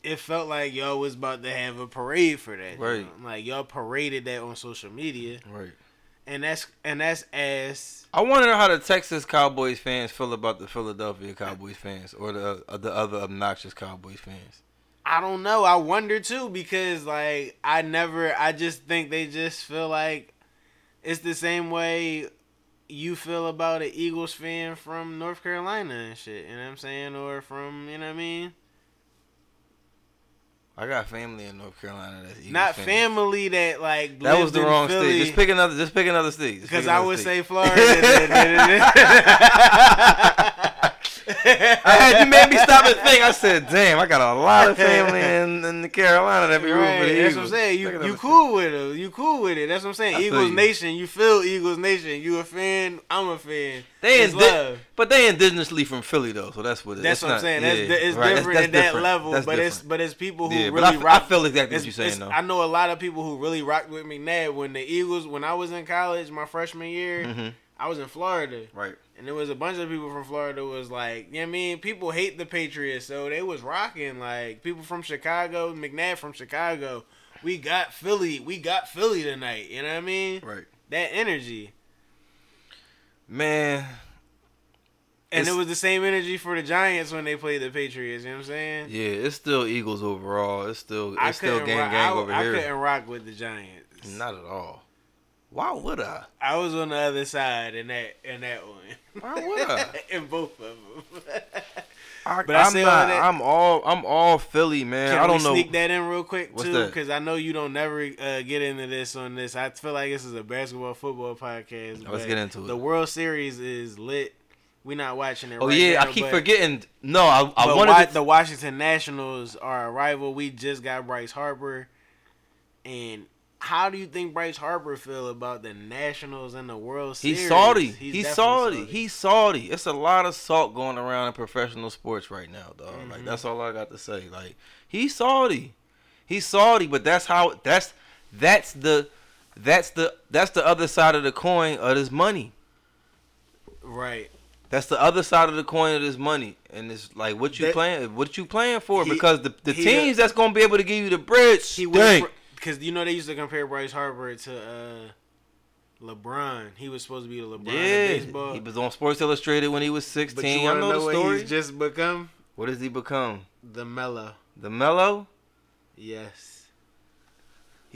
it felt like y'all was about to have a parade for that. Right. You know? Like y'all paraded that on social media. Right. And that's and that's ass. I wonder how the Texas Cowboys fans feel about the Philadelphia Cowboys fans or the uh, the other obnoxious Cowboys fans. I don't know. I wonder too because like I never. I just think they just feel like. It's the same way you feel about an Eagles fan from North Carolina and shit, you know what I'm saying? Or from, you know what I mean? I got family in North Carolina that's Eagles Not family, family that, like, That was the wrong Philly. state. Just pick another, just pick another state. Because I would state. say Florida. I had, you made me stop and think. I said, damn, I got a lot of family in, in the Carolina that be rooting right, for the that's Eagles. That's what I'm saying. You, you cool with it. You cool with it. That's what I'm saying. I Eagles Nation. You feel Eagles Nation. You a fan. I'm a fan. They indi- love. But they indigenously from Philly, though, so that's what it is. That's what I'm saying. That's, yeah, it's right. different that's, that's at that different. level, that's but different. it's but it's people who yeah, really I f- rock. I feel exactly what you're saying, though. I know a lot of people who really rocked with me now. When the Eagles, when I was in college, my freshman year, mm-hmm. I was in Florida. Right. And there was a bunch of people from Florida was like, you know what I mean? People hate the Patriots, so they was rocking. Like, people from Chicago, McNabb from Chicago, we got Philly. We got Philly tonight. You know what I mean? Right. That energy. Man. And it's, it was the same energy for the Giants when they played the Patriots. You know what I'm saying? Yeah, it's still Eagles overall. It's still it's I still gang rock, gang I, over I here. I couldn't rock with the Giants. Not at all. Why would I? I was on the other side in that in that one. Why would I? In both of them. I, but I I'm, say not, all that, I'm all I'm all Philly, man. Can I don't we know. Sneak that in real quick What's too, because I know you don't never uh, get into this on this. I feel like this is a basketball football podcast. No, let's get into it. The World Series is lit. We're not watching it. Oh right yeah, now, I keep but, forgetting. No, I I wanted wa- to... the Washington Nationals are a rival. We just got Bryce Harper, and how do you think Bryce Harper feel about the Nationals and the World Series? He's salty. He's, He's salty. salty. He's salty. It's a lot of salt going around in professional sports right now, dog. Mm-hmm. Like that's all I got to say. Like he's salty. He's salty, but that's how that's that's the that's the that's the other side of the coin of this money. Right. That's the other side of the coin of this money, and it's like what you that, playing, what you playing for? He, because the the he, teams that's gonna be able to give you the bread, because you know they used to compare Bryce Harper to uh, LeBron. He was supposed to be the LeBron yeah, of baseball. He was on Sports Illustrated when he was sixteen. But you wanna I know, know the what story. He's just become? What has he become? The Mellow. The Mellow? Yes.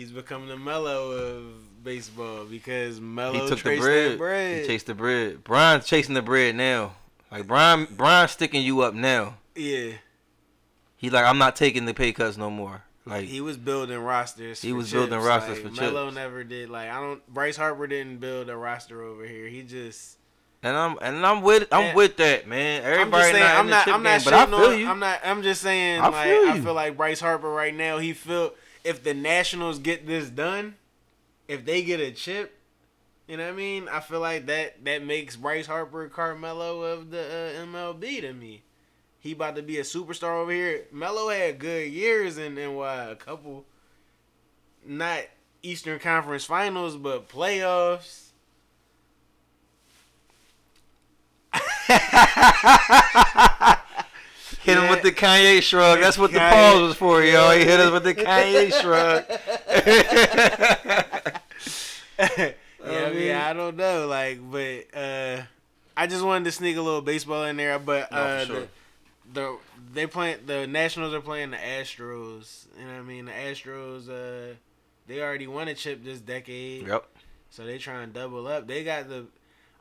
He's become the Mello of baseball because Mello took the bread. bread. He chased the bread. Brian's chasing the bread now. Like Brian, Brian's sticking you up now. Yeah. He like, I'm not taking the pay cuts no more. Like he was building rosters. He was chips. building rosters like, for chips. Melo never did. Like I don't. Bryce Harper didn't build a roster over here. He just. And I'm and I'm with I'm and, with that man. Everybody I'm saying, not I'm in the not, chip I'm game, not but I feel on, you. I'm not. I'm just saying. I like feel you. I feel like Bryce Harper right now. He feel if the Nationals get this done, if they get a chip, you know what I mean. I feel like that that makes Bryce Harper Carmelo of the uh, M L B to me. He about to be a superstar over here. Melo had good years in N Y, a couple, not Eastern Conference Finals, but playoffs. Hit yeah. him with the Kanye shrug. That's what Kanye. The pause was for, yo. He hit us with the Kanye shrug. yeah, I mean, I don't know, like, but uh, I just wanted to sneak a little baseball in there, but. Uh, no, for sure. the, The they playing the Nationals are playing the Astros. You know what I mean? The Astros, uh, they already won a chip this decade. Yep. So they trying to double up. They got the,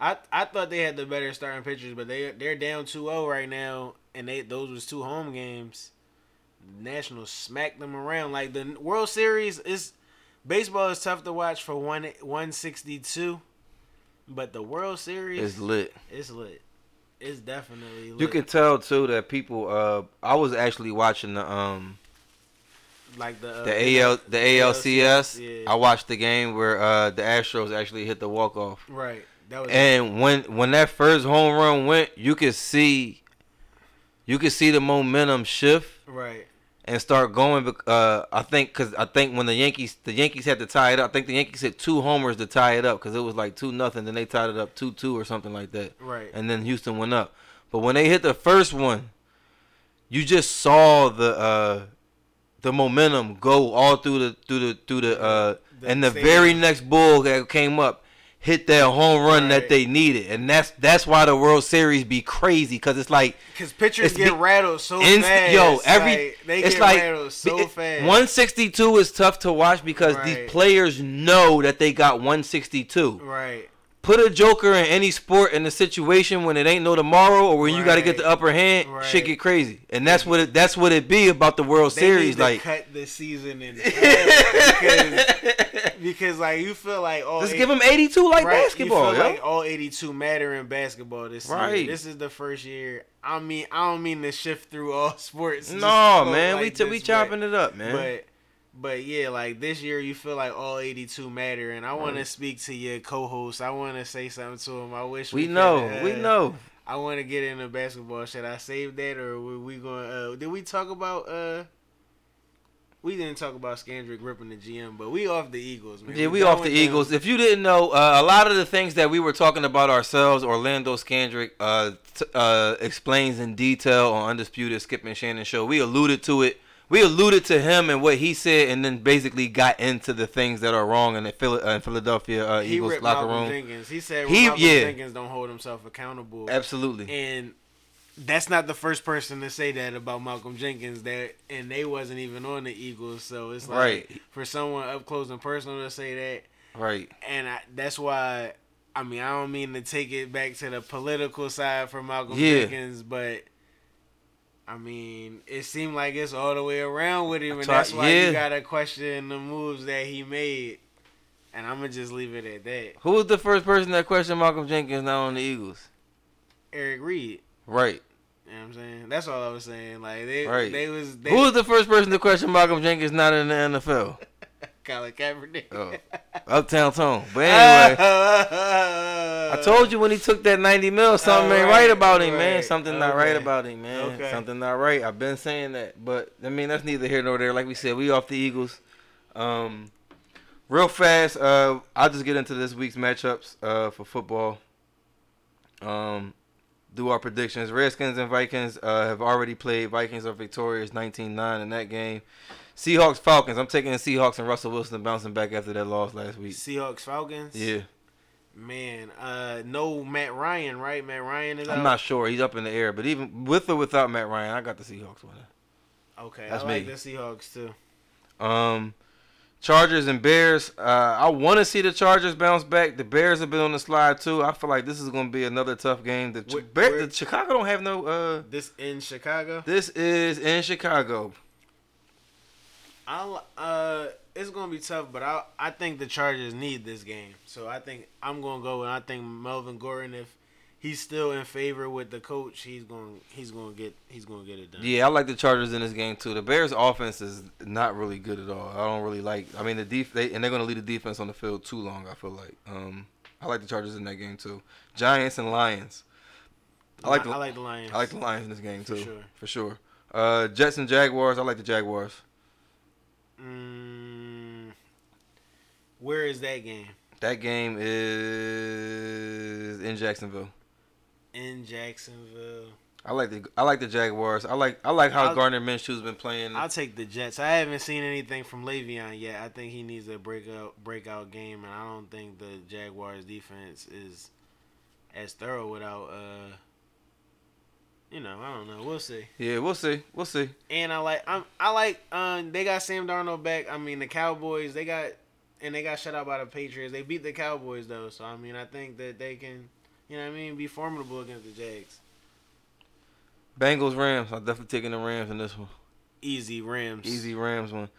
I I thought they had the better starting pitchers, but they they're down two oh right now, and they those was two home games. The Nationals smacked them around like the World Series is, baseball is tough to watch for one one sixty-two, but the World Series is lit. It's lit. It's definitely lit. You can tell too that people. Uh, I was actually watching the um, like the uh, the A L the A L C S. Yeah. I watched the game where uh, the Astros actually hit the walk off. Right. That was. And it. when when that first home run went, you could see, you could see the momentum shift. Right. And start going. Uh, I think because I think when the Yankees the Yankees had to tie it up. I think the Yankees hit two homers to tie it up because it was like two nothing. Then they tied it up two two or something like that. Right. And then Houston went up. But when they hit the first one, you just saw the uh, the momentum go all through the through the through the, uh, the and the very one. next bull that came up hit that home run right. that they needed, and that's that's why the World Series be crazy because it's like because pitchers get rattled so inst- fast. Yo, every like, they it's get like, rattled so it, fast. one sixty-two is tough to watch because right. these players know that they got one sixty-two. Right. Put a joker in any sport in a situation when it ain't no tomorrow or when right. you got to get the upper hand, right. shit get crazy, and that's what it that's what it be about the World they Series. Need to like cut the season in. Because, like, you feel like all Let's eighty, give them eighty-two like right, basketball, you feel yo. like all eighty-two matter in basketball this right. year. This is the first year. I mean, I don't mean to shift through all sports. No, man. Like we t- this, we chopping but, it up, man. But, but, yeah, like, this year you feel like all eighty-two matter. And I want right. to speak to your co-host. I want to say something to him. I wish we, we know. Could, uh, we know. I want to get into basketball. Should I save that or were we going uh, – did we talk about – uh? We didn't talk about Scandrick ripping the G M, but we off the Eagles, man. Yeah, we, we off the them. Eagles. If you didn't know, uh, a lot of the things that we were talking about ourselves, Orlando Scandrick uh, t- uh, explains in detail on Undisputed Skip and Shannon Show. We alluded to it. We alluded to him and what he said, and then basically got into the things that are wrong in the Phil- uh, Philadelphia uh, he Eagles ripped locker Malcolm room. Jenkins. He said he, Malcolm yeah. Jenkins don't hold himself accountable. Absolutely. And that's not the first person to say that about Malcolm Jenkins, that and they wasn't even on the Eagles, so it's like right. for someone up close and personal to say that. Right. And I, that's why, I mean, I don't mean to take it back to the political side for Malcolm yeah. Jenkins, but I mean, it seemed like it's all the way around with him, and that's why yeah. you gotta question the moves that he made. And I'm gonna just leave it at that. Who was the first person that questioned Malcolm Jenkins not on the Eagles? Eric Reed. Right. You know what I'm saying? That's all I was saying. Like they, right. they was. They, Who was the first person to question Malcolm Jenkins not in the N F L? Colin Kaepernick. Oh. Uptown Tone. But anyway, I told you when he took that ninety mil, something ain't right, right about him, right. man. Something okay. not right about him, man. Okay. Something not right. I've been saying that, but I mean that's neither here nor there. Like we said, we off the Eagles. Um, real fast. Uh, I'll just get into this week's matchups. Uh, for football. Um. Do our predictions. Redskins and Vikings uh, have already played. Vikings are victorious nineteen nine in that game. Seahawks, Falcons. I'm taking the Seahawks and Russell Wilson bouncing back after that loss last week. Seahawks, Falcons? Yeah. Man, uh, no Matt Ryan, right? Matt Ryan is I'm out? not sure. He's up in the air. But even with or without Matt Ryan, I got the Seahawks winning. Okay. That's I like me. the Seahawks, too. Um, Chargers and Bears. Uh, I want to see the Chargers bounce back. The Bears have been on the slide too. I feel like this is going to be another tough game. The, where, Bear, where, the Chicago don't have no. Uh, this in Chicago. This is in Chicago. I uh, it's going to be tough, but I I think the Chargers need this game. So I think I'm going to go, and I think Melvin Gordon, if he's still in favor with the coach, he's going he's going to get he's going to get it done. Yeah, I like the Chargers in this game too. The Bears' offense is not really good at all. I don't really like. I mean, the def they, and they're going to leave the defense on the field too long. I feel like. Um, I like the Chargers in that game too. Giants and Lions. I like the I like the Lions. I like the Lions in this game too. For sure. For sure. Uh, Jets and Jaguars. I like the Jaguars. Mm, where is that game? That game is in Jacksonville. In Jacksonville. I like the I like the Jaguars. I like I like how I'll, Gardner Minshew's been playing. I'll take the Jets. I haven't seen anything from Le'Veon yet. I think he needs a breakout breakout game, and I don't think the Jaguars defense is as thorough without uh you know, I don't know. We'll see. Yeah, we'll see. We'll see. And I like I'm I like um they got Sam Darnold back. I mean, the Cowboys, they got and they got shut out by the Patriots. They beat the Cowboys though, so I mean, I think that they can, you know what I mean, be formidable against the Jags. Bengals, Rams. I'm definitely taking the Rams in this one. Easy Rams. Easy Rams one.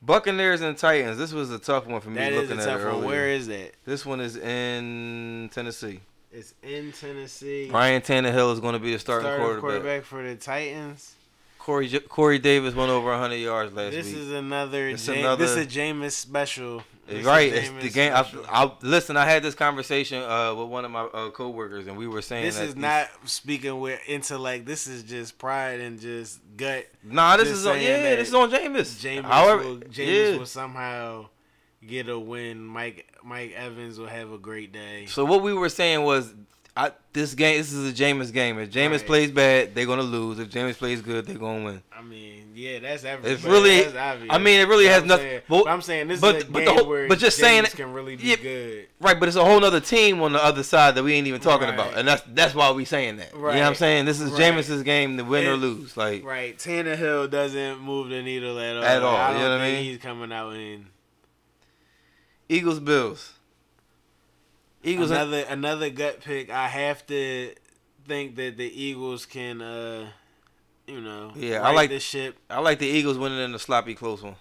Buccaneers and Titans. This was a tough one for me that looking at it. That is a tough one. Where is that? This one is in Tennessee. It's in Tennessee. Ryan Tannehill is going to be the starting, starting quarterback. quarterback for the Titans. Corey Corey Davis went over one hundred yards last this week. This is another. This is a Jameis special. This right, it's the game. I, I, listen, I had this conversation uh, with one of my uh, coworkers, and we were saying this that is this, not speaking with intellect. This is just pride and just gut. Nah, this just is on, yeah, this is on Jameis. Jameis, However, will, Jameis yeah. will somehow get a win. Mike Mike Evans will have a great day. So what we were saying was, I, this game, this is a Jameis game. If Jameis right. plays bad, they're gonna lose. If Jameis plays good, they're gonna win. I mean, yeah, that's everything. It's really, that's obvious. I mean, it really that's has nothing. Saying. But I'm saying this but, is a but game whole, where but just Jameis saying, can really be yeah, good, right? But it's a whole other team on the other side that we ain't even talking right. about, and that's that's why we saying that. Right. You know what I'm saying? This is right. Jameis's game to win it, or lose. Like right, Tannehill doesn't move the needle at all. At all, I don't you know what I mean? He's coming out in Eagles Bills. Eagles another and, another gut pick. I have to think that the Eagles can, uh, you know, yeah. I like this ship. I like the Eagles winning in a sloppy close one.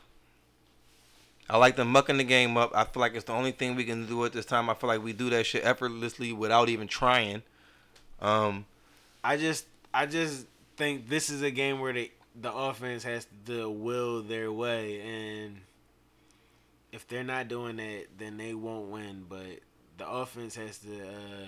I like them mucking the game up. I feel like it's the only thing we can do at this time. I feel like we do that shit effortlessly without even trying. Um, I just, I just think this is a game where the the offense has to will their way, and if they're not doing that, then they won't win. But the offense has to uh,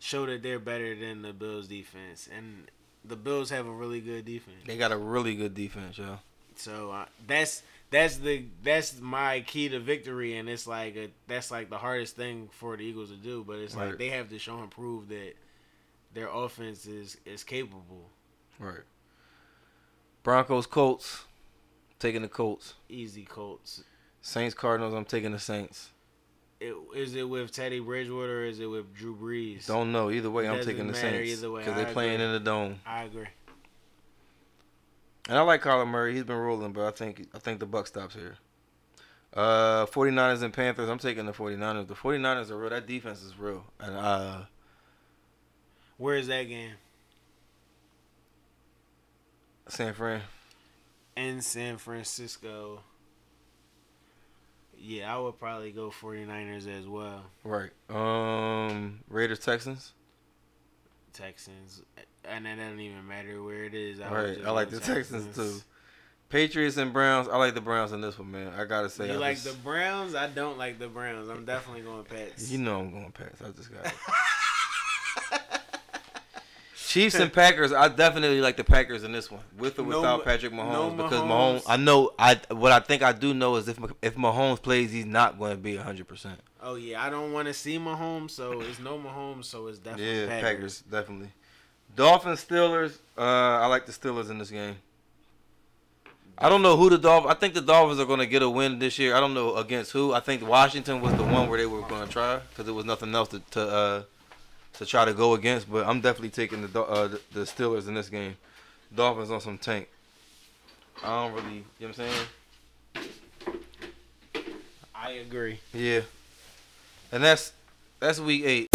show that they're better than the Bills' defense. And the Bills have a really good defense. They got a really good defense, yo. So uh, that's that's the that's my key to victory. And it's like a, that's like the hardest thing for the Eagles to do. But it's right. like they have to show and prove that their offense is, is capable. Right. Broncos, Colts. Taking the Colts. Easy Colts. Saints, Cardinals. I'm taking the Saints. It, is it with Teddy Bridgewater or is it with Drew Brees? Don't know. Either way, I'm taking the Saints because they're agree. playing in the dome. I agree. And I like Kyler Murray. He's been rolling, but I think I think the buck stops here. Uh, 49ers and Panthers. I'm taking the 49ers. The 49ers are real. That defense is real. And uh, where is that game? San Fran. In San Francisco. Yeah, I would probably go 49ers as well. Right. Um, Raiders, Texans? Texans. And it doesn't even matter where it is. I right. I like the Texans. Texans, too. Patriots and Browns. I like the Browns in this one, man. I got to say. You I like just... the Browns? I don't like the Browns. I'm definitely going Pats. You know I'm going Pats. I just got it. Chiefs and Packers. I definitely like the Packers in this one, with or without no, Patrick Mahomes, no because Mahomes. Mahomes. I know. I what I think I do know is if if Mahomes plays, he's not going to be a hundred percent. Oh yeah, I don't want to see Mahomes, so it's no Mahomes, so it's definitely yeah, Packers. Packers definitely. Dolphins, Steelers. Uh, I like the Steelers in this game. I don't know who the Dolphins. I think the Dolphins are going to get a win this year. I don't know against who. I think Washington was the one where they were going to try because there was nothing else to. to uh, To try to go against, but I'm definitely taking the uh, the Steelers in this game. Dolphins on some tank. I don't really, you know what I'm saying? I agree. Yeah. And that's that's week eight.